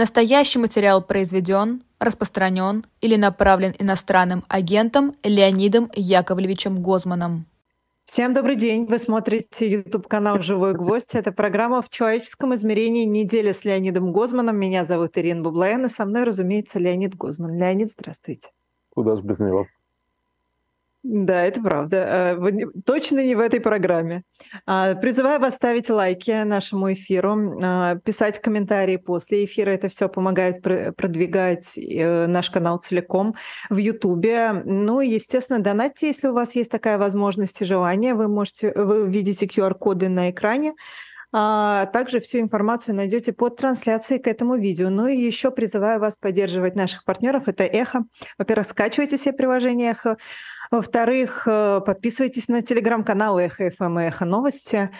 Настоящий материал произведен, распространен или направлен иностранным агентом Леонидом Яковлевичем Гозманом. Всем добрый день! Вы смотрите YouTube-канал «Живой гвоздь». Это программа «В человеческом измерении. Неделя с Леонидом Гозманом». Меня зовут Ирина Баблоян, и со мной, разумеется, Леонид Гозман. Леонид, здравствуйте. Куда же без него? Да, это правда. Точно не в этой программе. Призываю вас ставить лайки нашему эфиру, писать комментарии после эфира. Это все помогает продвигать наш канал целиком в Ютубе. Ну и, естественно, донатьте, если у вас есть такая возможность и желание. Вы видите QR-коды на экране. Также всю информацию найдете под трансляцией к этому видео. Ну и еще призываю вас поддерживать наших партнеров. Это Эхо. Во-первых, скачивайте себе приложение Эхо. Во-вторых, подписывайтесь на телеграм-канал Эхо ФМ и Эхо Новости.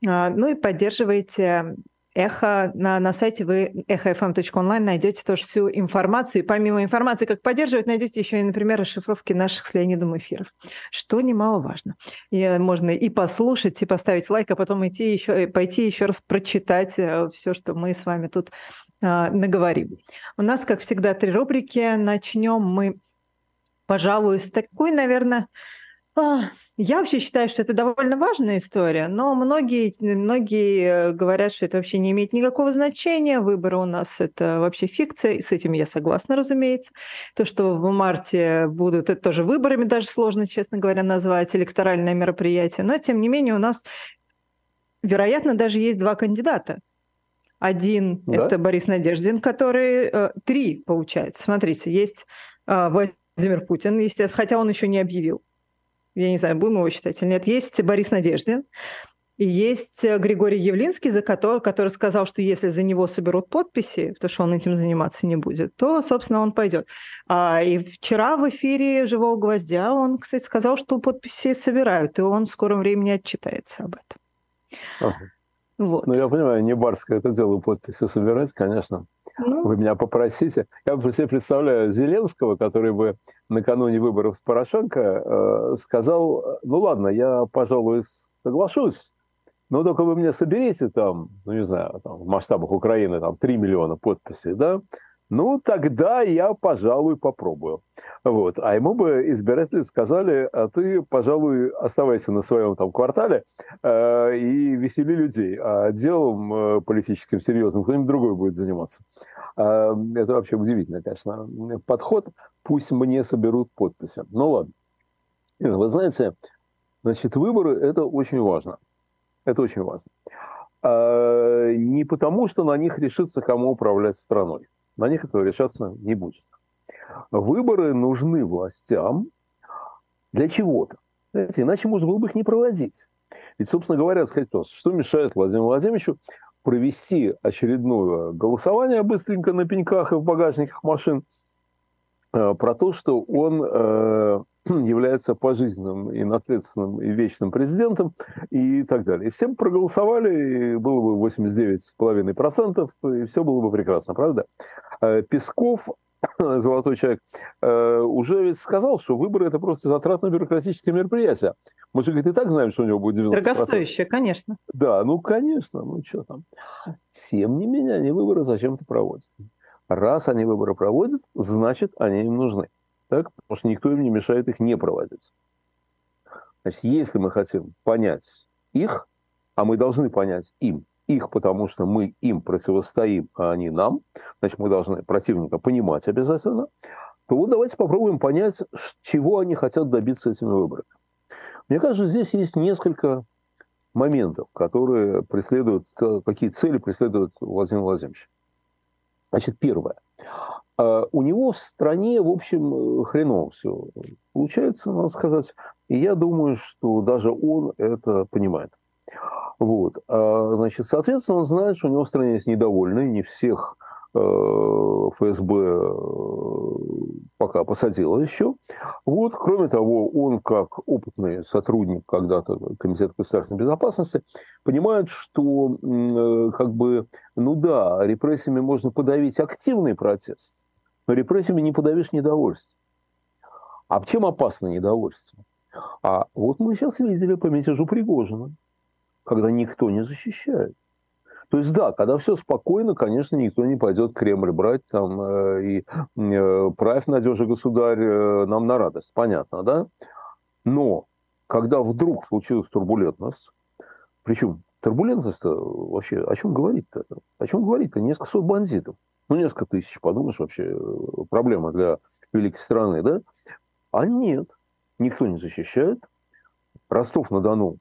Ну и поддерживайте Эхо. На сайте вы эхо.fm.online найдете тоже всю информацию. И помимо информации, как поддерживать, найдете еще и, например, расшифровки наших с Леонидом эфиров, что немаловажно. И можно и послушать, и поставить лайк, а потом пойти еще раз прочитать все, что мы с вами тут наговорим. У нас, как всегда, 3 рубрики. Начнем мы, пожалуй, с такой, наверное... Я вообще считаю, что это довольно важная история, но многие говорят, что это вообще не имеет никакого значения, выборы у нас — это вообще фикция, и с этим я согласна, разумеется. То, что в марте будут, это тоже выборами даже сложно, честно говоря, назвать, электоральное мероприятие, но, тем не менее, у нас, вероятно, даже есть 2 кандидата. Один, да? — это Борис Надеждин, который... 3, получается, смотрите, есть... Владимир Путин, естественно, хотя он еще не объявил. Я не знаю, будем его считать или нет. Есть Борис Надеждин, и есть Григорий Явлинский, который сказал, что если за него соберут подписи, потому что он этим заниматься не будет, то, собственно, он пойдет. И вчера в эфире «Живого гвоздя» он, кстати, сказал, что подписи собирают, и он в скором времени отчитается об этом. Ага. Вот. Ну, я понимаю, не барское это дело подписи собирать, конечно. Вы меня попросите. Я себе представляю Зеленского, который бы накануне выборов с Порошенко сказал: ну ладно, я, пожалуй, соглашусь, но только вы мне соберите там, ну не знаю, там, в масштабах Украины там 3 миллиона подписей, да? Ну тогда я, пожалуй, попробую. Вот. А ему бы избиратели сказали: а ты, пожалуй, оставайся на своем там квартале и весели людей, а делом политическим серьезным кто-нибудь другой будет заниматься. Это вообще удивительно, конечно, подход. Пусть мне соберут подписи. Ну ладно. Вы знаете, значит, выборы – это очень важно. Это очень важно. Не потому, что на них решится, кому управлять страной. На них этого решаться не будет. Выборы нужны властям для чего-то. Знаете, иначе можно было бы их не проводить. Ведь, собственно говоря, сказать просто, что мешает Владимиру Владимировичу провести очередное голосование быстренько на пеньках и в багажниках машин про то, что он является пожизненным и наследственным и вечным президентом и так далее. И все бы проголосовали, и было бы 89,5%, и все было бы прекрасно, правда? Песков, золотой человек, уже ведь сказал, что выборы – это просто затратно-бюрократические мероприятия. Мы же, говорит, и так знаем, что у него будет 90%. Дорогостоящее, конечно. Да, ну, конечно, ну, что там. Тем не менее, они выборы зачем-то проводят. Раз они выборы проводят, значит, они им нужны. Так? Потому что никто им не мешает их не проводить. Значит, если мы хотим понять их, а мы должны понять им, их, потому что мы им противостоим, а они нам, значит, мы должны противника понимать обязательно, то вот давайте попробуем понять, чего они хотят добиться этими выборами. Мне кажется, здесь есть несколько моментов, которые преследуют, какие цели преследует Владимир Владимирович. Значит, первое. У него в стране, в общем, хреново все получается, надо сказать. И я думаю, что даже он это понимает. Вот. Значит, соответственно, он знает, что у него в стране есть недовольные. Не всех ФСБ пока посадило еще. Вот. Кроме того, он, как опытный сотрудник когда-то Комитета государственной безопасности, понимает, что как бы, ну да, репрессиями можно подавить активный протест, но репрессиями не подавишь недовольство. А чем опасно недовольство? А вот мы сейчас видели по мятежу Пригожина, когда никто не защищает. То есть, да, когда все спокойно, конечно, никто не пойдет Кремль брать там и правь, надежа, государь, нам на радость, понятно, да? Но когда вдруг случилась турбулентность, причем турбулентность-то вообще о чем говорить-то? О чем говорить-то? Несколько сот бандитов. Ну, несколько тысяч, подумаешь, вообще проблема для великой страны, да? А нет, никто не защищает. Ростов-на-Дону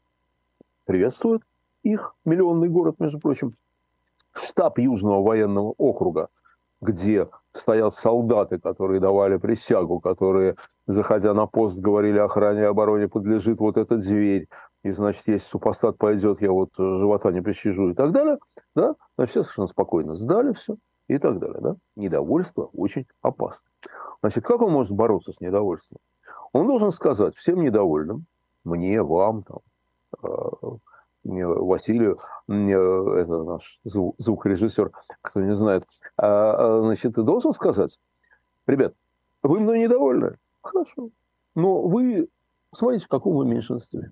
приветствует их, миллионный город, между прочим. Штаб Южного военного округа, где стоят солдаты, которые давали присягу, которые, заходя на пост, говорили: охране и обороне подлежит вот эта дверь. И, значит, если супостат пойдет, я вот живота не пощажу и так далее. Да? Значит, все совершенно спокойно сдали все. И так далее. Да? Недовольство очень опасно. Значит, как он может бороться с недовольством? Он должен сказать всем недовольным, мне, вам, там, Василию, это наш звукорежиссер, кто не знает, значит, должен сказать: ребят, вы мной недовольны? Хорошо. Но вы смотрите, в каком вы меньшинстве.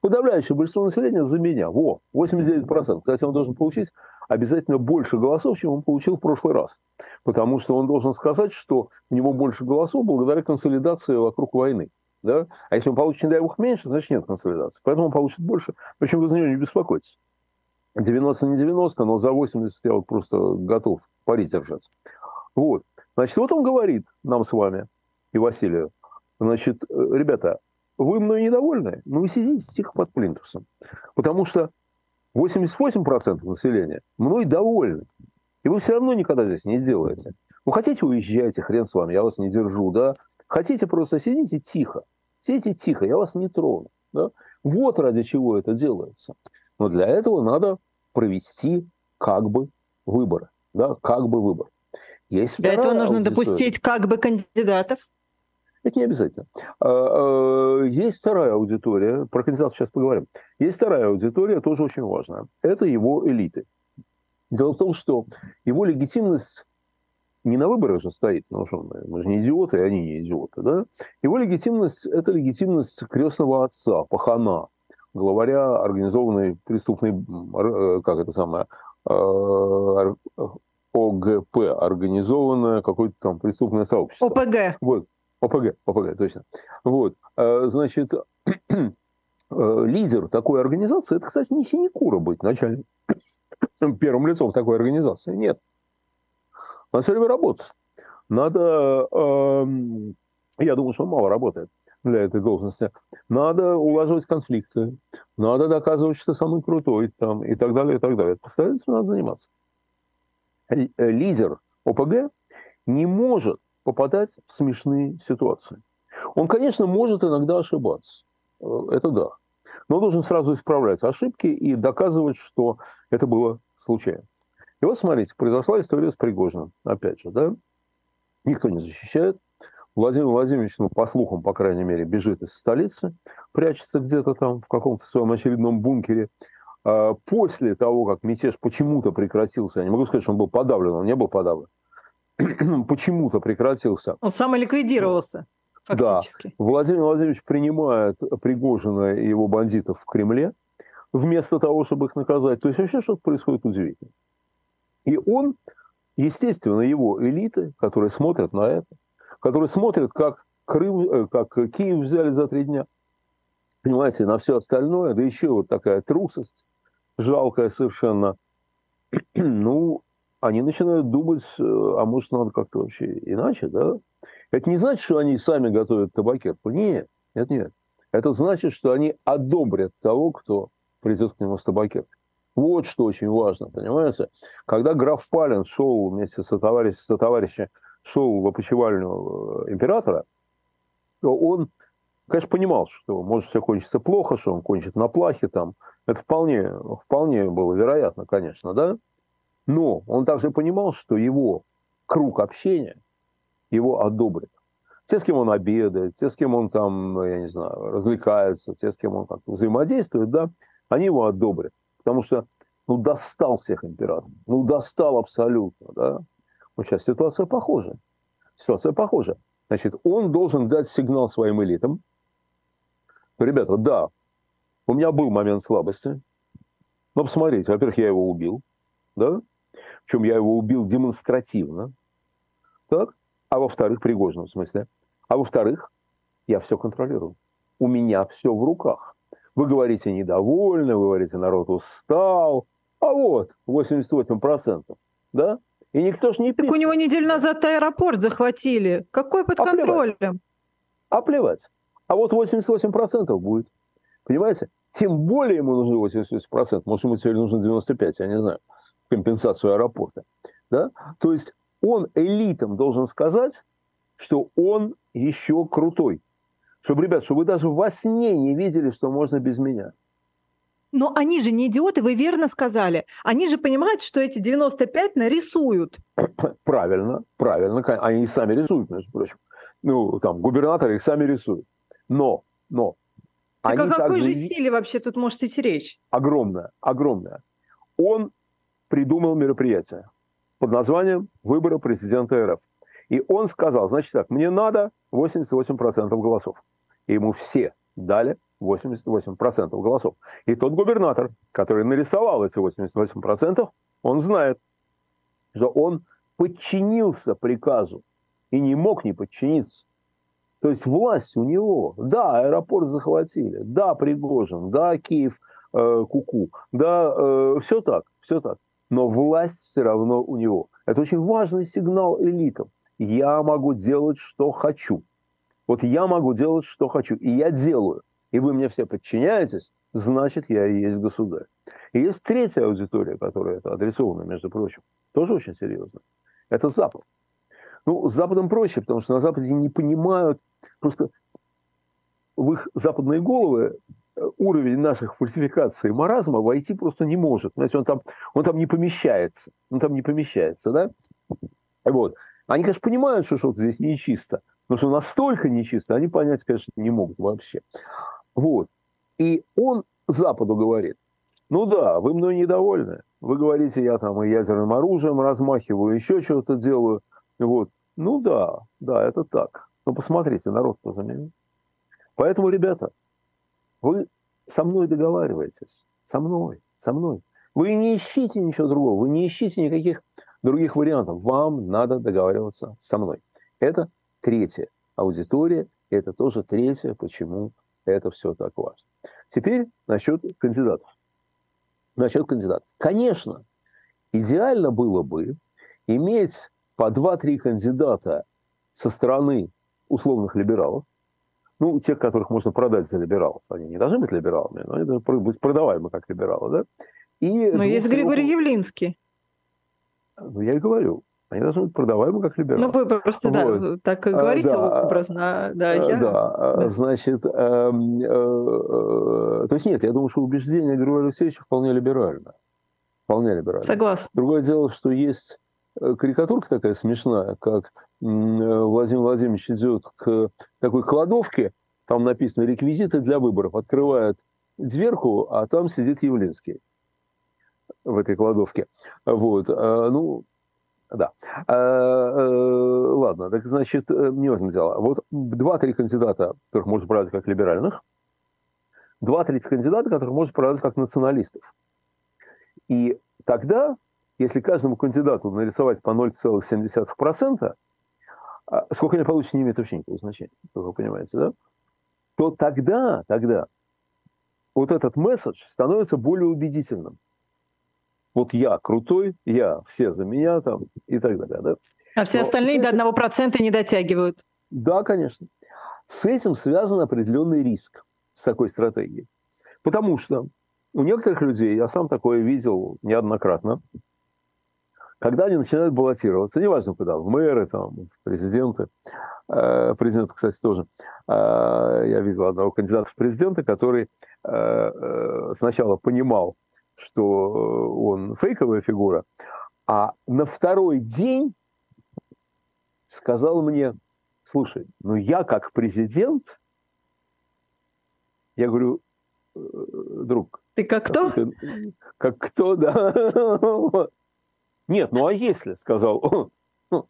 Подавляющее большинство населения за меня. Во, 89%. Кстати, он должен получить обязательно больше голосов, чем он получил в прошлый раз. Потому что он должен сказать, что у него больше голосов благодаря консолидации вокруг войны. Да? А если он получит, не дай бог, меньше, значит, нет консолидации. Поэтому он получит больше. В общем, вы за него не беспокойтесь. 90 не 90, но за 80 я вот просто готов пари держаться. Вот. Значит, вот он говорит нам с вами и Василию: значит, ребята, вы мной недовольны, но вы сидите тихо под плинтусом. Потому что 88% населения мной довольны. И вы все равно никогда здесь не сделаете. Ну, хотите, уезжайте, хрен с вами, я вас не держу, да? Хотите, просто сидите тихо. Сидите тихо, я вас не трону. Да? Вот ради чего это делается. Но для этого надо провести как бы выборы. Да? Как бы выбор. Есть для этого нужно допустить как бы кандидатов. Это не обязательно. Есть вторая аудитория, про кандидатов сейчас поговорим. Есть вторая аудитория, тоже очень важная. Это его элиты. Дело в том, что его легитимность не на выборах же стоит, потому что мы же не идиоты, и они не идиоты. Да? Его легитимность – это легитимность крестного отца, пахана, главаря организованной преступной, как это самое, ОГП, организованное какое-то там преступное сообщество. ОПГ. Вот. ОПГ, точно. Вот. Значит, лидер такой организации, это, кстати, не синекура быть начальник первым лицом такой организации. Нет. Надо все время работать. Надо, я думаю, что он мало работает для этой должности. Надо улаживать конфликты. Надо доказывать, что ты самый крутой там, и так далее, и так далее. Постоянно надо заниматься. Лидер ОПГ не может попадать в смешные ситуации. Он, конечно, может иногда ошибаться. Это да. Но он должен сразу исправлять ошибки и доказывать, что это было случайно. И вот, смотрите, произошла история с Пригожиным. Опять же, да? Никто не защищает. Владимир Владимирович, ну, по слухам, по крайней мере, бежит из столицы, прячется где-то там в каком-то своем очередном бункере. После того, как мятеж почему-то прекратился, я не могу сказать, что он был подавлен, он не был подавлен. Почему-то прекратился. Он самоликвидировался, фактически. Да. Владимир Владимирович принимает Пригожина и его бандитов в Кремле, вместо того, чтобы их наказать. То есть вообще что-то происходит удивительное. И он, естественно, его элиты, которые смотрят на это, которые смотрят, как Крым, как Киев взяли за 3 дня, понимаете, на все остальное, да еще вот такая трусость, жалкая совершенно, ну, они начинают думать, а может, надо как-то вообще иначе, да? Это не значит, что они сами готовят табакерку. Нет, это нет. Это значит, что они одобрят того, кто придет к нему с табакеркой. Вот что очень важно, понимаете? Когда граф Палин шел вместе со товарищем, шел в опочивальню императора, то он, конечно, понимал, что может все кончится плохо, что он кончит на плахе там. Это вполне было вероятно, конечно, да? Но он также понимал, что его круг общения его одобрит. Те, с кем он обедает, те, с кем он там, я не знаю, развлекается, те, с кем он как-то взаимодействует, да, они его одобрят. Потому что, ну, достал всех император. Ну, достал абсолютно, да. Но сейчас ситуация похожа. Ситуация похожа. Значит, он должен дать сигнал своим элитам. Ребята, да, у меня был момент слабости. Но посмотрите, во-первых, я его убил. да? Причем я его убил демонстративно, так? А во-вторых, Пригожина в смысле, а во-вторых, я все контролирую, у меня все в руках. Вы говорите недовольны, вы говорите народ устал, а вот 88%, да? И никто ж не принял. У него неделю назад аэропорт захватили. Какой под контролем? А плевать. А вот 88% будет. Понимаете? Тем более ему нужны 88%. Может, ему теперь нужно 95%, я не знаю, в компенсацию аэропорта. Да? То есть он элитам должен сказать, что он еще крутой. Чтобы, ребят, чтобы вы даже во сне не видели, что можно без меня. Но они же не идиоты, вы верно сказали. Они же понимают, что эти 95 нарисуют. Правильно, правильно. Они их сами рисуют, между прочим. Ну, там, губернаторы их сами рисуют. Но... Так о какой же силе вообще тут может идти речь? Огромная, огромная. Он придумал мероприятие под названием «Выборы президента РФ». И он сказал, значит так, мне надо 88% голосов. И ему все дали 88% голосов. И тот губернатор, который нарисовал эти 88%, он знает, что он подчинился приказу и не мог не подчиниться. То есть власть у него. Да, аэропорт захватили. Да, Пригожин. Да, Киев куку. Да, все так, все так. Но власть все равно у него. Это очень важный сигнал элитам. Я могу делать, что хочу. Вот я могу делать, что хочу. И я делаю. И вы мне все подчиняетесь, значит, я и есть государь. И есть третья аудитория, которая это адресована, между прочим. Тоже очень серьезно. Это Запад. Ну, с Западом проще, потому что на Западе не понимают, просто в их западные головы уровень наших фальсификаций и маразма войти просто не может. Знаете, он там не помещается. Он там не помещается, да? Вот. Они, конечно, понимают, что что-то здесь нечисто, но что настолько нечисто, они понять, конечно, не могут вообще. Вот. И он Западу говорит, ну да, вы мной недовольны. Вы говорите, я там и ядерным оружием размахиваю, еще что-то делаю. Вот. Ну да, это так. Но посмотрите, народ-то за меня. Поэтому, ребята, вы со мной договариваетесь. Со мной. Вы не ищите ничего другого, вы не ищите никаких других вариантов. Вам надо договариваться со мной. Это третья аудитория, это тоже третья, почему это все так важно. Теперь насчет кандидатов. Конечно, идеально было бы иметь по 2-3 кандидата со стороны условных либералов, ну, тех, которых можно продать за либералов. Они не должны быть либералами, но они должны быть продаваемы как либералы. Да? Но есть Григорий Явлинский. Ну, я и говорю, они должны быть продаваемы как либералы. Ну, вы просто, вот. Да, так и говорите образно. Да. Значит, то есть нет, я думаю, что убеждение Григория Алексеевича вполне либерально. Согласна. Другое дело, что есть карикатурка такая смешная, как Владимир Владимирович идет к такой кладовке, там написано «Реквизиты для выборов», открывает дверку, а там сидит Явлинский в этой кладовке. Вот, ну, да. Ладно, так значит, не в этом дело. Вот 2-3 кандидата, которых можно брать как либеральных, 2-3 кандидата, которых можно брать как националистов. И тогда... Если каждому кандидату нарисовать по 0,7%, сколько они получат, не имеет вообще никакого значения, как вы понимаете, да? То тогда вот этот месседж становится более убедительным. Вот я крутой, я все за меня там и так далее. Да? А все остальные до 1% не дотягивают. Да, конечно. С этим связан определенный риск с такой стратегией. Потому что у некоторых людей, я сам такое видел неоднократно, когда они начинают баллотироваться, неважно куда, в мэры, там, в президенты. Президент, кстати, тоже. Я видел одного кандидата в президенты, который сначала понимал, что он фейковая фигура, а на второй день сказал мне, слушай, ну я как президент, я говорю, друг. Ты как кто? Как кто, да. Нет, ну а если, сказал он.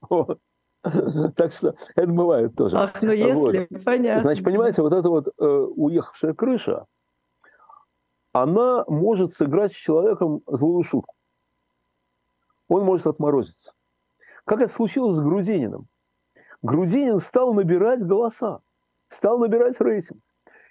Так что это бывает тоже. Ах, ну если, вот. Понятно. Значит, понимаете, вот эта вот уехавшая крыша, она может сыграть с человеком злую шутку. он может отморозиться. Как это случилось с Грудининым? Грудинин стал набирать голоса, стал набирать рейтинг.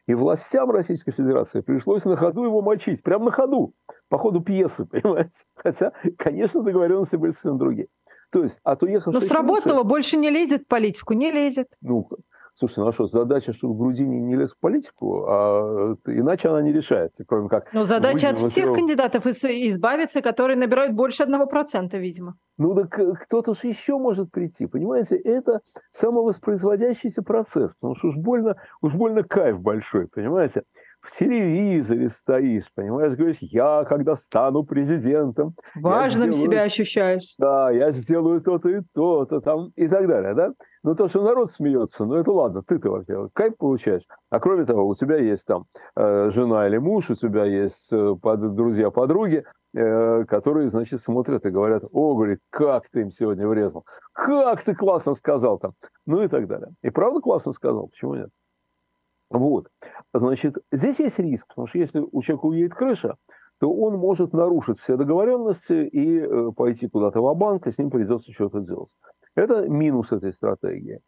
И властям Российской Федерации пришлось на ходу его мочить. Прямо на ходу, по ходу пьесы, понимаете? Хотя, конечно, договоренности были совершенно другие. То есть, от уехавшей... Но сработало, больше не лезет в политику, не лезет. Ну, слушай, ну а что, задача, чтобы Грудинин не лез в политику, а иначе она не решается, кроме как... Ну, задача от всех кандидатов избавиться, которые набирают больше 1%, видимо. Ну, так кто-то же еще может прийти, понимаете? Это самовоспроизводящийся процесс, потому что уж больно кайф большой, понимаете? В телевизоре стоишь, понимаешь, говоришь, я, когда стану президентом... Важным себя ощущаешь. Да, я сделаю то-то и то-то, там, и так далее, да? Ну, то, что народ смеется, ну, это ладно, ты-то вообще кайф получаешь. А кроме того, у тебя есть там жена или муж, у тебя есть друзья-подруги, которые, значит, смотрят и говорят, о, говорит, как ты им сегодня врезал, как ты классно сказал там, ну, и так далее. И правда классно сказал, почему нет? Вот, значит, здесь есть риск, потому что если у человека уедет крыша, то он может нарушить все договоренности и пойти куда-то ва-банк, и с ним придется что-то делать. Это минус этой стратегии.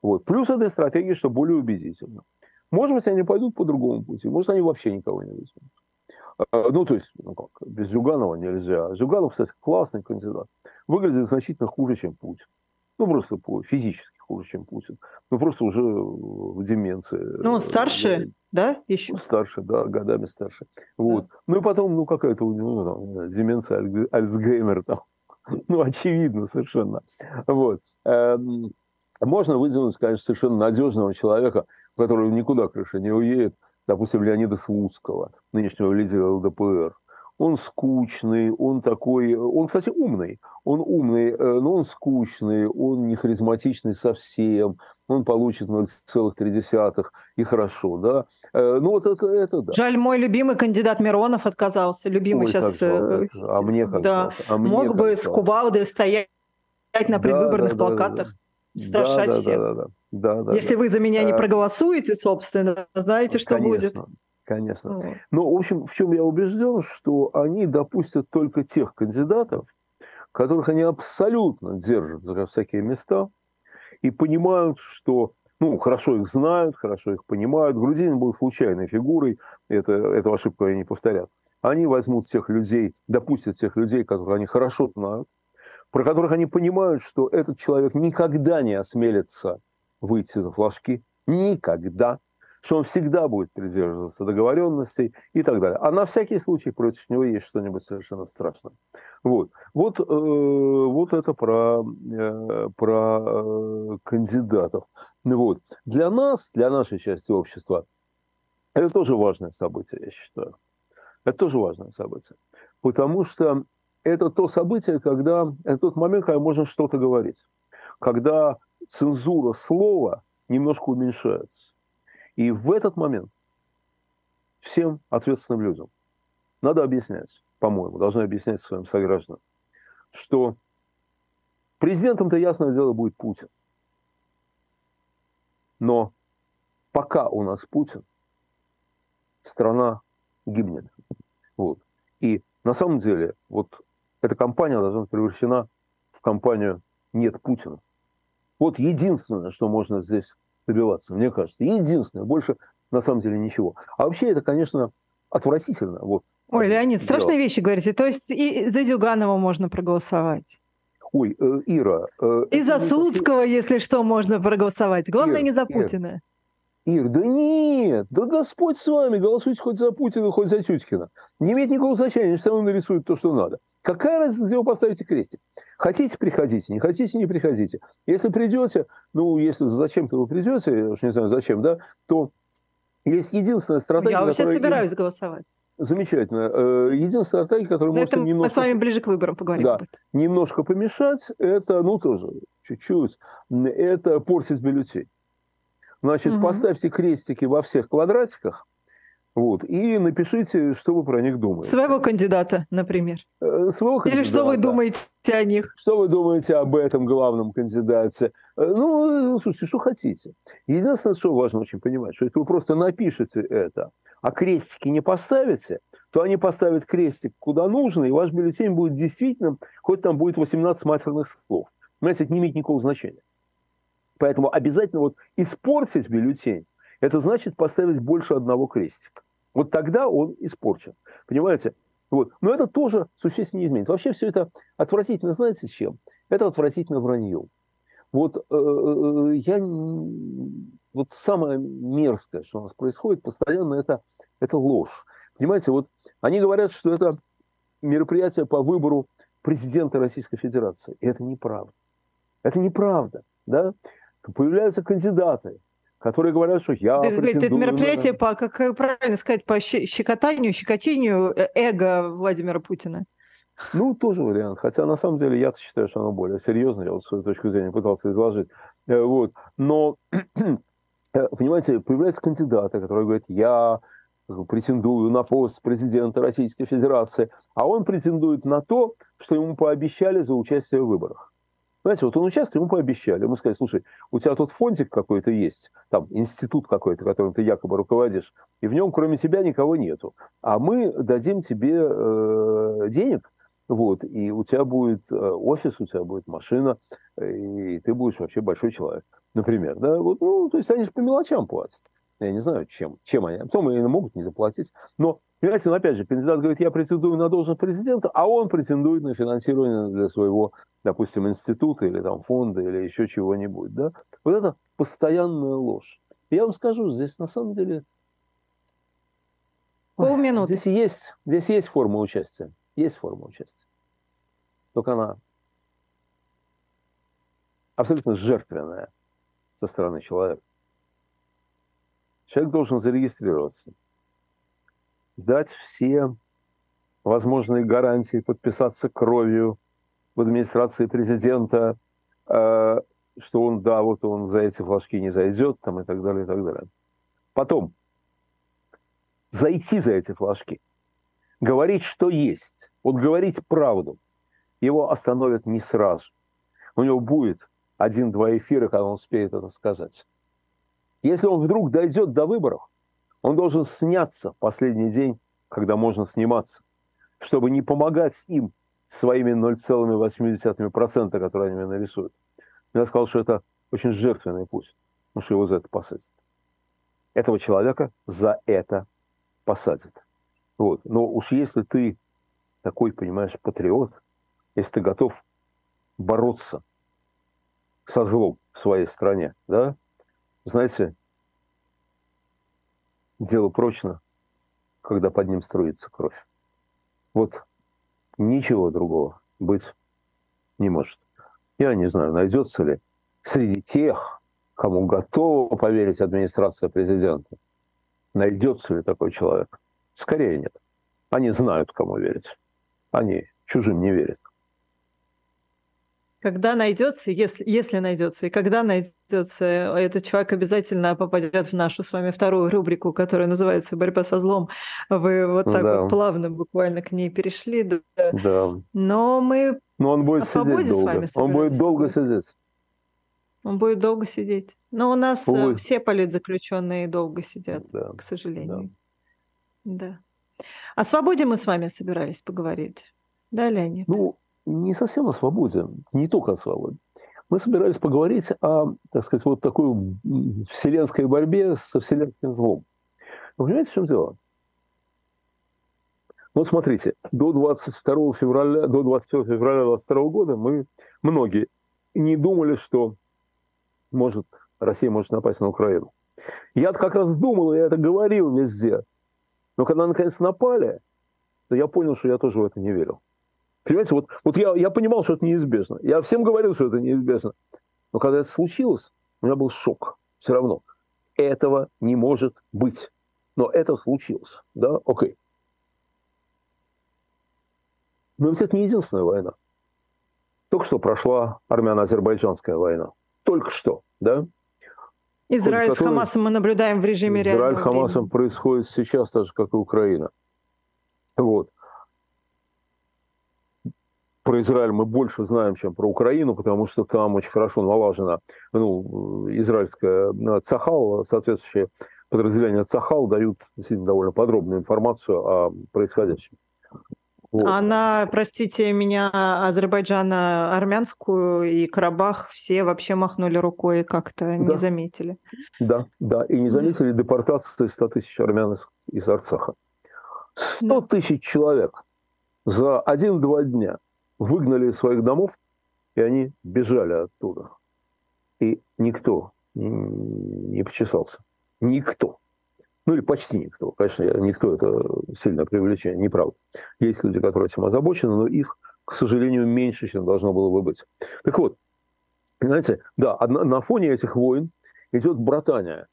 Вот. Плюс этой стратегии, что более убедительно. Может быть, они пойдут по другому пути, может, они вообще никого не возьмут. Ну, то есть, ну как, без Зюганова нельзя. Зюганов, кстати, классный кандидат. Выглядит значительно хуже, чем Путин. Ну, просто физически хуже, чем Путин. Ну, просто уже в деменции. Ну, он старше, да, еще? Старше, да, годами старше. Вот. Да. Ну, и потом, ну, какая-то у него там, деменция, Альцгеймер, там. Ну, очевидно совершенно. Вот. Можно выдвинуть, конечно, совершенно надежного человека, который никуда крыша не уедет, допустим, Леонида Слуцкого, нынешнего лидера ЛДПР. Он скучный, он такой... Он, кстати, умный. Он умный, но он скучный, он не харизматичный совсем. Он получит 0,3, и хорошо, да? Ну, вот это да. Жаль, мой любимый кандидат Миронов отказался. Любимый ой, сейчас... А мне как да. А мне мог бы с кувалдой стоять на предвыборных плакатах, страшать всех. Если вы за меня не проголосуете, собственно, знаете, что конечно. Будет. Конечно. Но, в общем, в чем я убежден, что они допустят только тех кандидатов, которых они абсолютно держат за всякие места и понимают, что, ну, хорошо их знают, хорошо их понимают. Грудинин был случайной фигурой, эту ошибку они не повторят. Они возьмут тех людей, допустят тех людей, которых они хорошо знают, про которых они понимают, что этот человек никогда не осмелится выйти за флажки, никогда, что он всегда будет придерживаться договоренностей и так далее. А на всякий случай против него есть что-нибудь совершенно страшное. Вот это про кандидатов. Вот. Для нас, для нашей части общества, это тоже важное событие, я считаю. Это тоже важное событие. Потому что это то событие, когда... Это тот момент, когда можно что-то говорить. Когда цензура слова немножко уменьшается. И в этот момент всем ответственным людям надо объяснять, по-моему, должны объяснять своим согражданам, что президентом-то, ясное дело, будет Путин. Но пока у нас Путин, страна гибнет. Вот. И на самом деле вот эта кампания должна быть превращена в кампанию «Нет Путина». Вот единственное, что можно здесь добиваться, мне кажется. Единственное. Больше, на самом деле, ничего. А вообще это, конечно, отвратительно. Вот. Ой, Леонид, страшные вещи говорите. То есть и за Зюганова можно проголосовать. Ой, Ира. И за Слуцкого, если что, можно проголосовать. Главное, не за Путина. Ир, да нет, да Господь с вами, голосуйте хоть за Путина, хоть за Тюткина. Не имеет никакого значения, они все равно нарисуют то, что надо. Какая разница, где вы поставите крестик? Хотите, приходите, не хотите, не приходите. Если придете, ну, если зачем-то вы придете, я уж не знаю зачем, да, то есть единственная стратегия... Я вообще собираюсь голосовать. Замечательно. Единственная стратегия, которую можно немножко... Мы с вами ближе к выборам поговорим. Да, немножко помешать, это, ну, тоже чуть-чуть, это портить бюллетень. Значит, поставьте крестики во всех квадратиках, вот, и напишите, что вы про них думаете. Своего кандидата, например. Своего кандидата. Или что вы думаете о них. Что вы думаете об этом главном кандидате. Ну, слушайте, что хотите. Единственное, что важно очень понимать, что если вы просто напишете это, а крестики не поставите, то они поставят крестик куда нужно, и ваш бюллетень будет действительно, хоть там будет 18 матерных слов. Понимаете, это не имеет никакого значения. Поэтому обязательно вот испортить бюллетень, это значит поставить больше одного крестика. Вот тогда он испорчен. Понимаете? Вот. Но это тоже существенно не изменит. Вообще все это отвратительно, знаете чем? Это отвратительно враньем. Вот я... Вот самое мерзкое, что у нас происходит постоянно, это ложь. Понимаете, вот они говорят, что это мероприятие по выбору президента Российской Федерации. И это неправда. Это неправда. Да? Появляются кандидаты, которые говорят, что я претендую... Это мероприятие по, как правильно сказать, по щекотанию эго Владимира Путина. Ну, тоже вариант. Хотя, на самом деле, я-то считаю, что оно более серьезное. Я вот свою точку зрения пытался изложить. Вот. Но, понимаете, появляются кандидаты, которые говорят, я претендую на пост президента Российской Федерации, а он претендует на то, что ему пообещали за участие в выборах. Знаете, вот он участвует, ему пообещали. Ему сказали, слушай, у тебя тут фондик какой-то есть, там институт какой-то, которым ты якобы руководишь, и в нем кроме тебя никого нету. А мы дадим тебе денег, вот, и у тебя будет офис, у тебя будет машина, и ты будешь вообще большой человек, например. Да? Вот, ну, то есть они же по мелочам платят. Я не знаю, чем они. Потом они могут не заплатить. Но, понимаете, ну, опять же, кандидат говорит, я претендую на должность президента, а он претендует на финансирование для своего, допустим, института или там фонда или еще чего-нибудь. Да? Вот это постоянная ложь. Я вам скажу, здесь на самом деле... Полминуты. Здесь есть форма участия. Есть форма участия. Только она абсолютно жертвенная со стороны человека. Человек должен зарегистрироваться, дать все возможные гарантии, подписаться кровью в администрации президента, что он, да, вот он за эти флажки не зайдет, там, и так далее, и так далее. Потом зайти за эти флажки, говорить, что есть, вот говорить правду, его остановят не сразу. У него будет 1-2 эфира, когда он успеет это сказать. Если он вдруг дойдет до выборов, он должен сняться в последний день, когда можно сниматься, чтобы не помогать им своими 0,8%, которые они мне нарисуют. Я сказал, что это очень жертвенный путь, потому что его за это посадят. Этого человека за это посадят. Вот. Но уж если ты такой, понимаешь, патриот, если ты готов бороться со злом в своей стране, да? Знаете, дело прочно, когда под ним струится кровь. Вот ничего другого быть не может. Я не знаю, найдется ли среди тех, кому готова поверить администрация президента, найдется ли такой человек. Скорее нет. Они знают, кому верить. Они чужим не верят. Когда найдется, если найдется, и когда найдется, этот человек обязательно попадет в нашу с вами вторую рубрику, которая называется «Борьба со злом». Вы вот так да. Вот плавно буквально к ней перешли. Да. Да. Но мы он будет сидеть долго. С вами он будет долго сидеть. Он будет долго сидеть. Но у нас все политзаключенные долго сидят, да. К сожалению. Да. Да. О свободе мы с вами собирались поговорить. Да, Леонид? Ну, не совсем о свободе, не только о свободе. Мы собирались поговорить о, так сказать, вот такой вселенской борьбе со вселенским злом. Вы понимаете, в чем дело? Вот смотрите, до 22 февраля, до 24 февраля 2022 года мы, многие, не думали, что Россия может напасть на Украину. Я как раз думал, я это говорил везде. Но когда наконец напали, то я понял, что я тоже в это не верил. Понимаете, вот я понимал, что это неизбежно. Я всем говорил, что это неизбежно. Но когда это случилось, у меня был шок. Все равно. Этого не может быть. Но это случилось. Да? Окей. Но ведь это не единственная война. Только что прошла армяно-азербайджанская война. Только что. Да? Израиль с Хамасом мы наблюдаем в режиме реального времени. Израиль с Хамасом происходит сейчас, так же, как и Украина. Вот. Про Израиль мы больше знаем, чем про Украину, потому что там очень хорошо налажена израильская ЦАХАЛ, соответствующая подразделения ЦАХАЛ дают действительно довольно подробную информацию о происходящем. Вот. Она, простите меня, Азербайджана, армянскую и Карабах все вообще махнули рукой и как-то не заметили. Да, и не заметили депортации 100 тысяч армян из Арцаха. 100 тысяч человек за 1-2 дня выгнали из своих домов, и они бежали оттуда. И никто не почесался. Никто. Ну или почти никто. Конечно, никто — это сильное преувеличение, неправда. Есть люди, которые этим озабочены, но их, к сожалению, меньше, чем должно было бы быть. Так вот, знаете, да, на фоне этих войн идет братания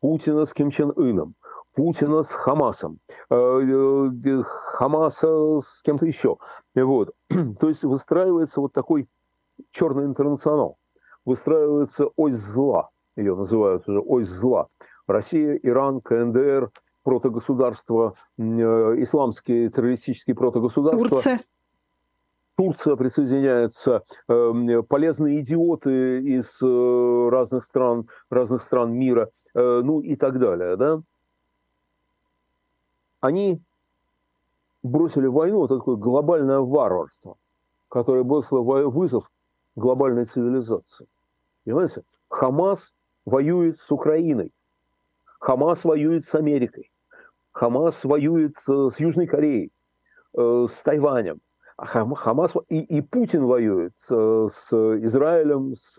Путина с Ким Чен Ыном, Путина с Хамасом, Хамаса с кем-то еще. Вот. То есть выстраивается вот такой черный интернационал, выстраивается ось зла, ее называют уже ось зла. Россия, Иран, КНДР, протогосударства, исламские террористические протогосударства. Турция присоединяется, полезные идиоты из разных стран мира, ну и так далее. Да? Они бросили войну, вот такое глобальное варварство, которое бросило вызов глобальной цивилизации. Понимаете? Хамас воюет с Украиной. Хамас воюет с Америкой, Хамас воюет с Южной Кореей, с Тайванем, Хамас и Путин воюет с Израилем, с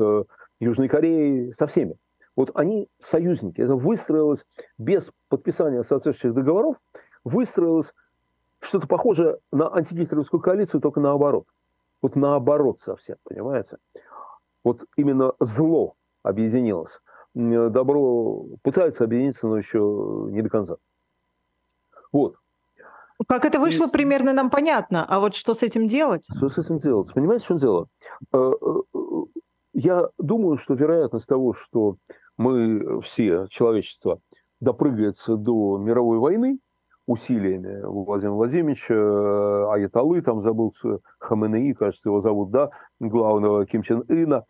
Южной Кореей, со всеми. Вот они союзники. Это выстроилось без подписания соответствующих договоров, выстроилось что-то похожее на антигитлеровскую коалицию, только наоборот. Вот наоборот совсем, понимаете? Вот именно зло объединилось. Добро пытается объединиться, но еще не до конца. Вот. Как это вышло, примерно нам понятно. А вот что с этим делать? Что с этим делать? Понимаете, в чем дело? Я думаю, что вероятность того, что мы все, человечество, допрыгается до мировой войны усилиями Владимира Владимировича, аятоллы, там забыл, Хаменеи, кажется, его зовут, да, главного Ким Чен Ына,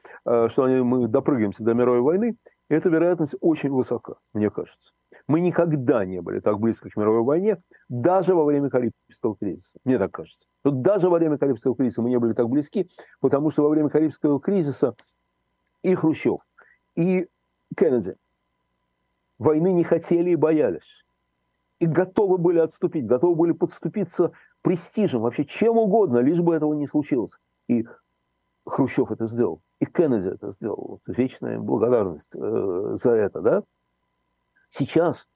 что мы допрыгаемся до мировой войны, эта вероятность очень высока, мне кажется. Мы никогда не были так близко к мировой войне, даже во время Карибского кризиса, мне так кажется. Но даже во время Карибского кризиса мы не были так близки, потому что во время Карибского кризиса и Хрущев, и Кеннеди войны не хотели и боялись. И готовы были отступить, готовы были подступиться престижем, вообще чем угодно, лишь бы этого не случилось. И Хрущев это сделал, и Кеннеди это сделал. Вот вечная благодарность за это, да? Сейчас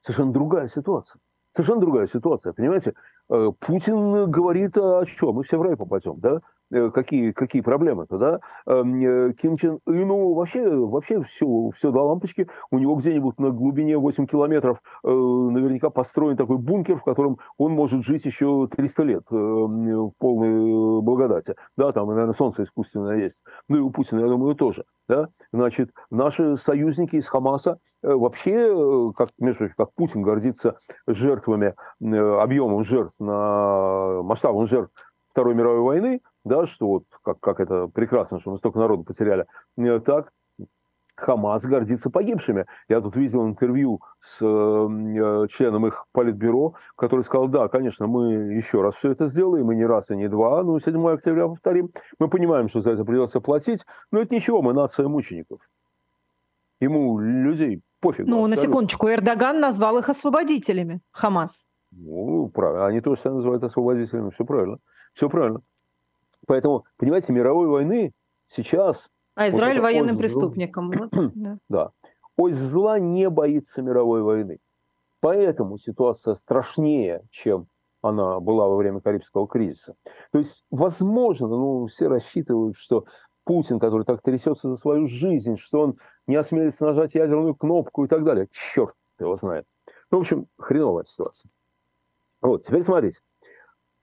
совершенно другая ситуация. Совершенно другая ситуация, понимаете? Путин говорит, а что, мы все в рай попадем, да? Какие проблемы-то, да? Ким Чен Ыну вообще все до лампочки. У него где-нибудь на глубине 8 километров наверняка построен такой бункер, в котором он может жить еще 300 лет в полной благодати. Да, там, наверное, солнце искусственное есть. Ну и у Путина, я думаю, тоже. Да? Значит, наши союзники из Хамаса вообще, между прочим, как Путин гордится жертвами, объемом жертв, масштабом жертв Второй мировой войны, да, что вот как это прекрасно, что мы столько народу потеряли, так Хамас гордится погибшими. Я тут видел интервью с членом их политбюро, который сказал, да, конечно, мы еще раз все это сделаем, и не раз, и не два, но 7 октября повторим. Мы понимаем, что за это придется платить, но это ничего, мы нация мучеников. Ему людей пофиг. Ну, абсолютно. На секундочку, Эрдоган назвал их освободителями, Хамас. Ну, правильно, они тоже себя называют освободителями, все правильно. Все правильно. Поэтому, понимаете, мировой войны сейчас... А Израиль вот военным преступником. Да. Ось зла не боится мировой войны. Поэтому ситуация страшнее, чем она была во время Карибского кризиса. То есть, возможно, ну, все рассчитывают, что Путин, который так трясется за свою жизнь, что он не осмелится нажать ядерную кнопку и так далее. Черт его знает. Ну, в общем, хреновая ситуация. Вот, теперь смотрите.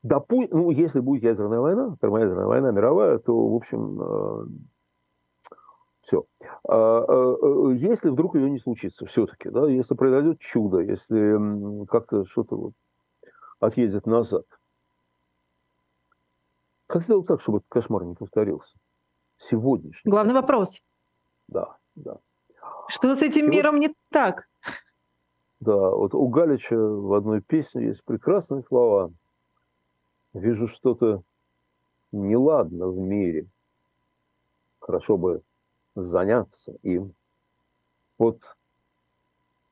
Ну, если будет ядерная война, первая ядерная война мировая, то, в общем, все. Если вдруг ее не случится все-таки, да, если произойдет чудо, если как-то что-то вот отъедет назад, как сделать так, чтобы этот кошмар не повторился? Сегодняшний. Главный вопрос. Да. Что с этим миром не так? Да, вот у Галича в одной песне есть прекрасные слова. «Вижу что-то неладно в мире. Хорошо бы заняться им». Вот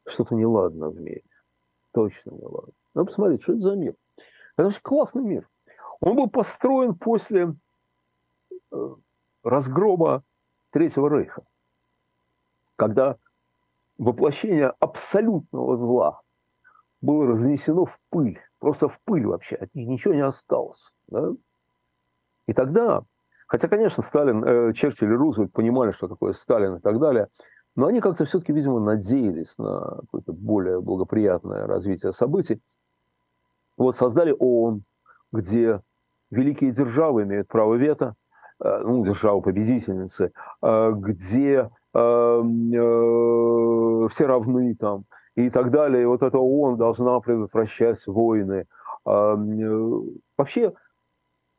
что-то неладно в мире. Точно неладно. Надо посмотреть, что это за мир. Это очень классный мир. Он был построен после разгрома Третьего Рейха, когда воплощение абсолютного зла было разнесено в пыль, просто в пыль вообще, от них ничего не осталось. Да? И тогда, хотя, конечно, Сталин, Черчилль и Рузвельт понимали, что такое Сталин и так далее, но они как-то все-таки, видимо, надеялись на какое-то более благоприятное развитие событий. Вот создали ООН, где великие державы имеют право вето, ну, державы-победительницы, где все равны там и так далее. И вот эта ООН должна предотвращать войны. Вообще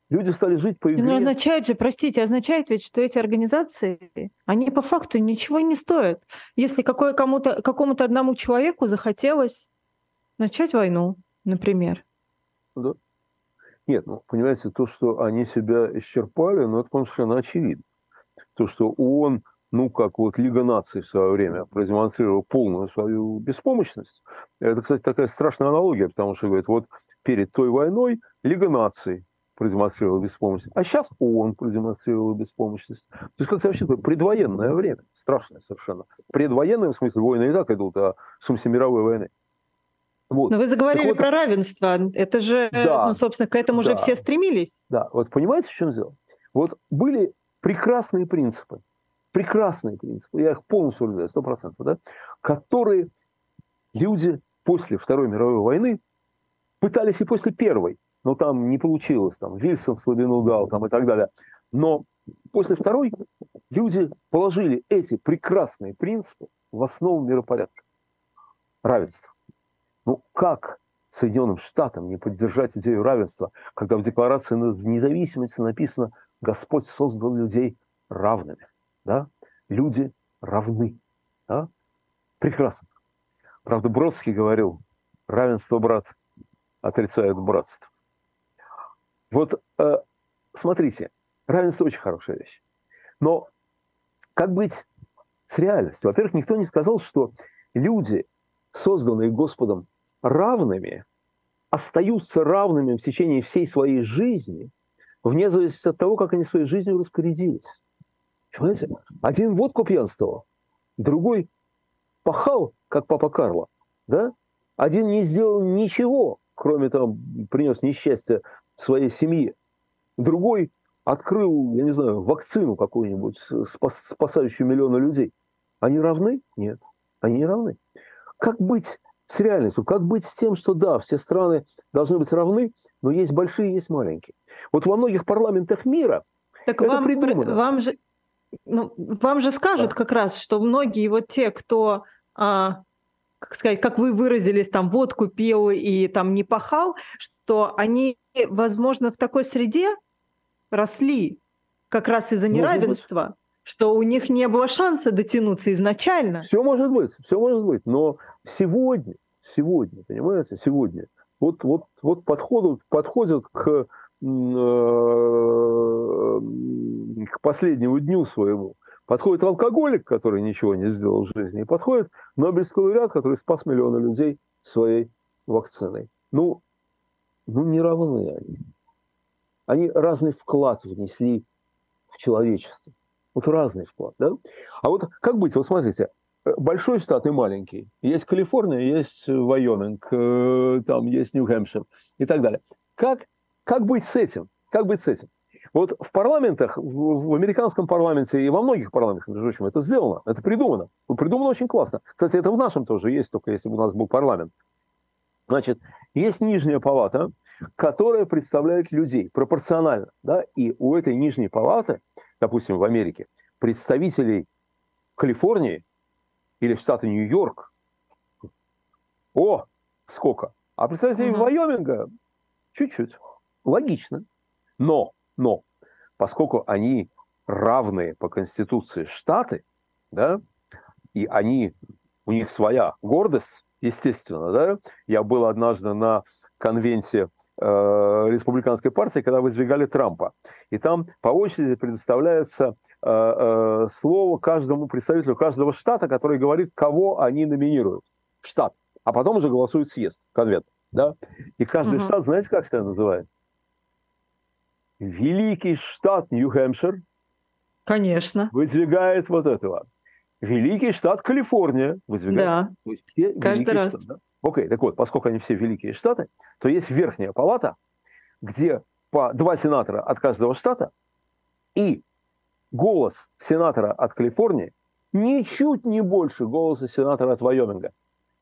люди стали жить по игре. Но означает же, простите, означает ведь, что эти организации, они по факту ничего не стоят. Если какому-то одному человеку захотелось начать войну, например. Да. Нет, ну, понимаете, то, что они себя исчерпали, ну, это, по-моему, совершенно очевидно. То, что ООН, ну, как вот Лига наций в свое время, продемонстрировала полную свою беспомощность. Это, кстати, такая страшная аналогия, потому что, говорит, вот перед той войной Лига наций продемонстрировала беспомощность, а сейчас ООН продемонстрировала беспомощность. То есть, как-то вообще предвоенное время, страшное совершенно. Предвоенное, в смысле, войны и так идут, а в смысле мировой войны. Вот. Но вы заговорили вот про равенство. Это же, да, ну, собственно, к этому же все стремились. Да, вот понимаете, в чем дело? Вот были прекрасные принципы, я их полностью люблю, 100%, да, которые люди после Второй мировой войны пытались и после Первой, но там не получилось, там Вильсон слабину дал, там и так далее. Но после Второй люди положили эти прекрасные принципы в основу миропорядка. Равенство. Ну, как Соединенным Штатам не поддержать идею равенства, когда в Декларации независимости написано: «Господь создал людей равными». Да? Люди равны. Да? Прекрасно. Правда, Бродский говорил: «Равенство, брат, отрицает братство». Вот смотрите, равенство очень хорошая вещь. Но как быть с реальностью? Во-первых, никто не сказал, что люди, созданные Господом, равными, остаются равными в течение всей своей жизни, вне зависимости от того, как они своей жизнью распорядились. Понимаете? Один водку пьянствовал, другой пахал, как папа Карло. Да? Один не сделал ничего, кроме там принес несчастье своей семье. Другой открыл, я не знаю, вакцину какую-нибудь, спасающую миллионы людей. Они равны? Нет, они не равны. Как быть с реальностью? Как быть с тем, что да, все страны должны быть равны, но есть большие, есть маленькие. Вот во многих парламентах мира так это придумано. Вам же скажут, да, как раз, что многие вот те, кто, как сказать, как вы выразились, там водку пил и там не пахал, что они, возможно, в такой среде росли как раз из-за неравенства, что у них не было шанса дотянуться изначально. Все может быть, но сегодня, понимаете, сегодня, вот подходят к последнему дню своему. Подходит алкоголик, который ничего не сделал в жизни, и подходит Нобелевский лауреат, который спас миллионы людей своей вакциной. Ну не равны они. Они разный вклад внесли в человечество. Вот разный вклад, да? А вот как быть? Вот смотрите, большой штат и маленький. Есть Калифорния, есть Вайоминг, там есть Нью-Хэмпшир и так далее. Как быть с этим? Как быть с этим? Вот в парламентах, в американском парламенте и во многих парламентах, между прочим, это сделано, это придумано. Придумано очень классно. Кстати, это в нашем тоже есть, только если бы у нас был парламент. Значит, есть нижняя палата, которая представляет людей пропорционально. Да? И у этой нижней палаты, допустим, в Америке, представителей Калифорнии или штата Нью-Йорк, сколько! А представителей Вайоминга чуть-чуть. Логично. Но, поскольку они равные по Конституции штаты, да, и у них своя гордость, естественно, да. Я был однажды на конвенте республиканской партии, когда выдвигали Трампа. И там по очереди предоставляется слово каждому представителю каждого штата, который говорит, кого они номинируют. Штат. А потом уже голосует съезд, конвент. Да? И каждый штат, знаете, как себя называет? Великий штат Нью-Хэмпшир, конечно, выдвигает вот этого. Великий штат Калифорния выдвигает. Да. Каждый раз. Штат, да? Окей, так вот, поскольку они все великие штаты, то есть верхняя палата, где по 2 сенатора от каждого штата, и голос сенатора от Калифорнии ничуть не больше голоса сенатора от Вайоминга.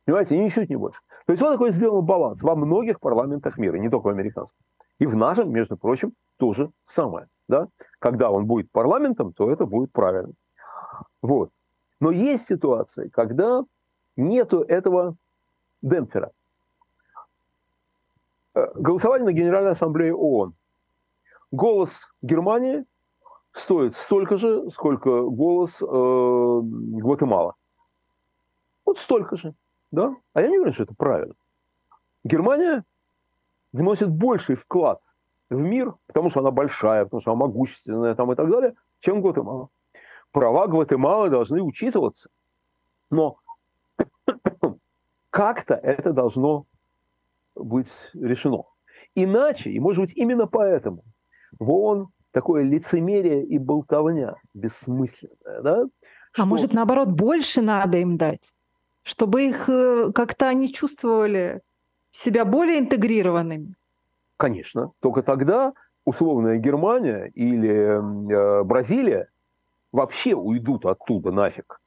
Понимаете, ничуть не больше. То есть вот такой сделан баланс во многих парламентах мира, не только в американском. И в нашем, между прочим, то же самое. Да? Когда он будет парламентом, то это будет правильно. Вот. Но есть ситуации, когда нету этого демпфера. Голосование на Генеральной Ассамблее ООН. Голос Германии стоит столько же, сколько голос Гватемала. Вот столько же. Да? А я не уверен, что это правильно. Германия вносит больший вклад в мир, потому что она большая, потому что она могущественная там, и так далее, чем Гватемала. Права Гватемалы должны учитываться. Но как-то это должно быть решено. Иначе, и может быть именно поэтому, в ООН такое лицемерие и болтовня бессмысленная. Да? А что... может, наоборот, больше надо им дать? Чтобы их как-то они чувствовали себя более интегрированными? Конечно. Только тогда условная Германия или Бразилия вообще уйдут оттуда нафиг.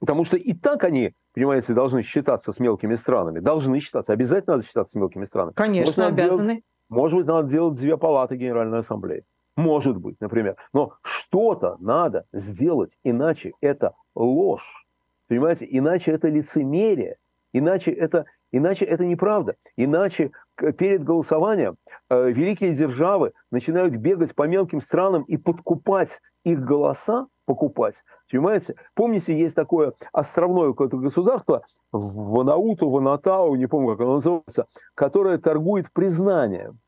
Потому что и так они, понимаете, должны считаться с мелкими странами. Должны считаться. Обязательно надо считаться с мелкими странами. Конечно, обязаны. Может быть, надо делать 2 палаты Генеральной Ассамблеи. Может быть, например. Но что-то надо сделать, иначе это ложь. Понимаете, иначе это лицемерие, иначе это неправда. Иначе перед голосованием великие державы начинают бегать по мелким странам и подкупать их голоса, покупать. Понимаете? Помните, есть такое островное какое-то государство, Ванауту, не помню, как оно называется, которое торгует признанием.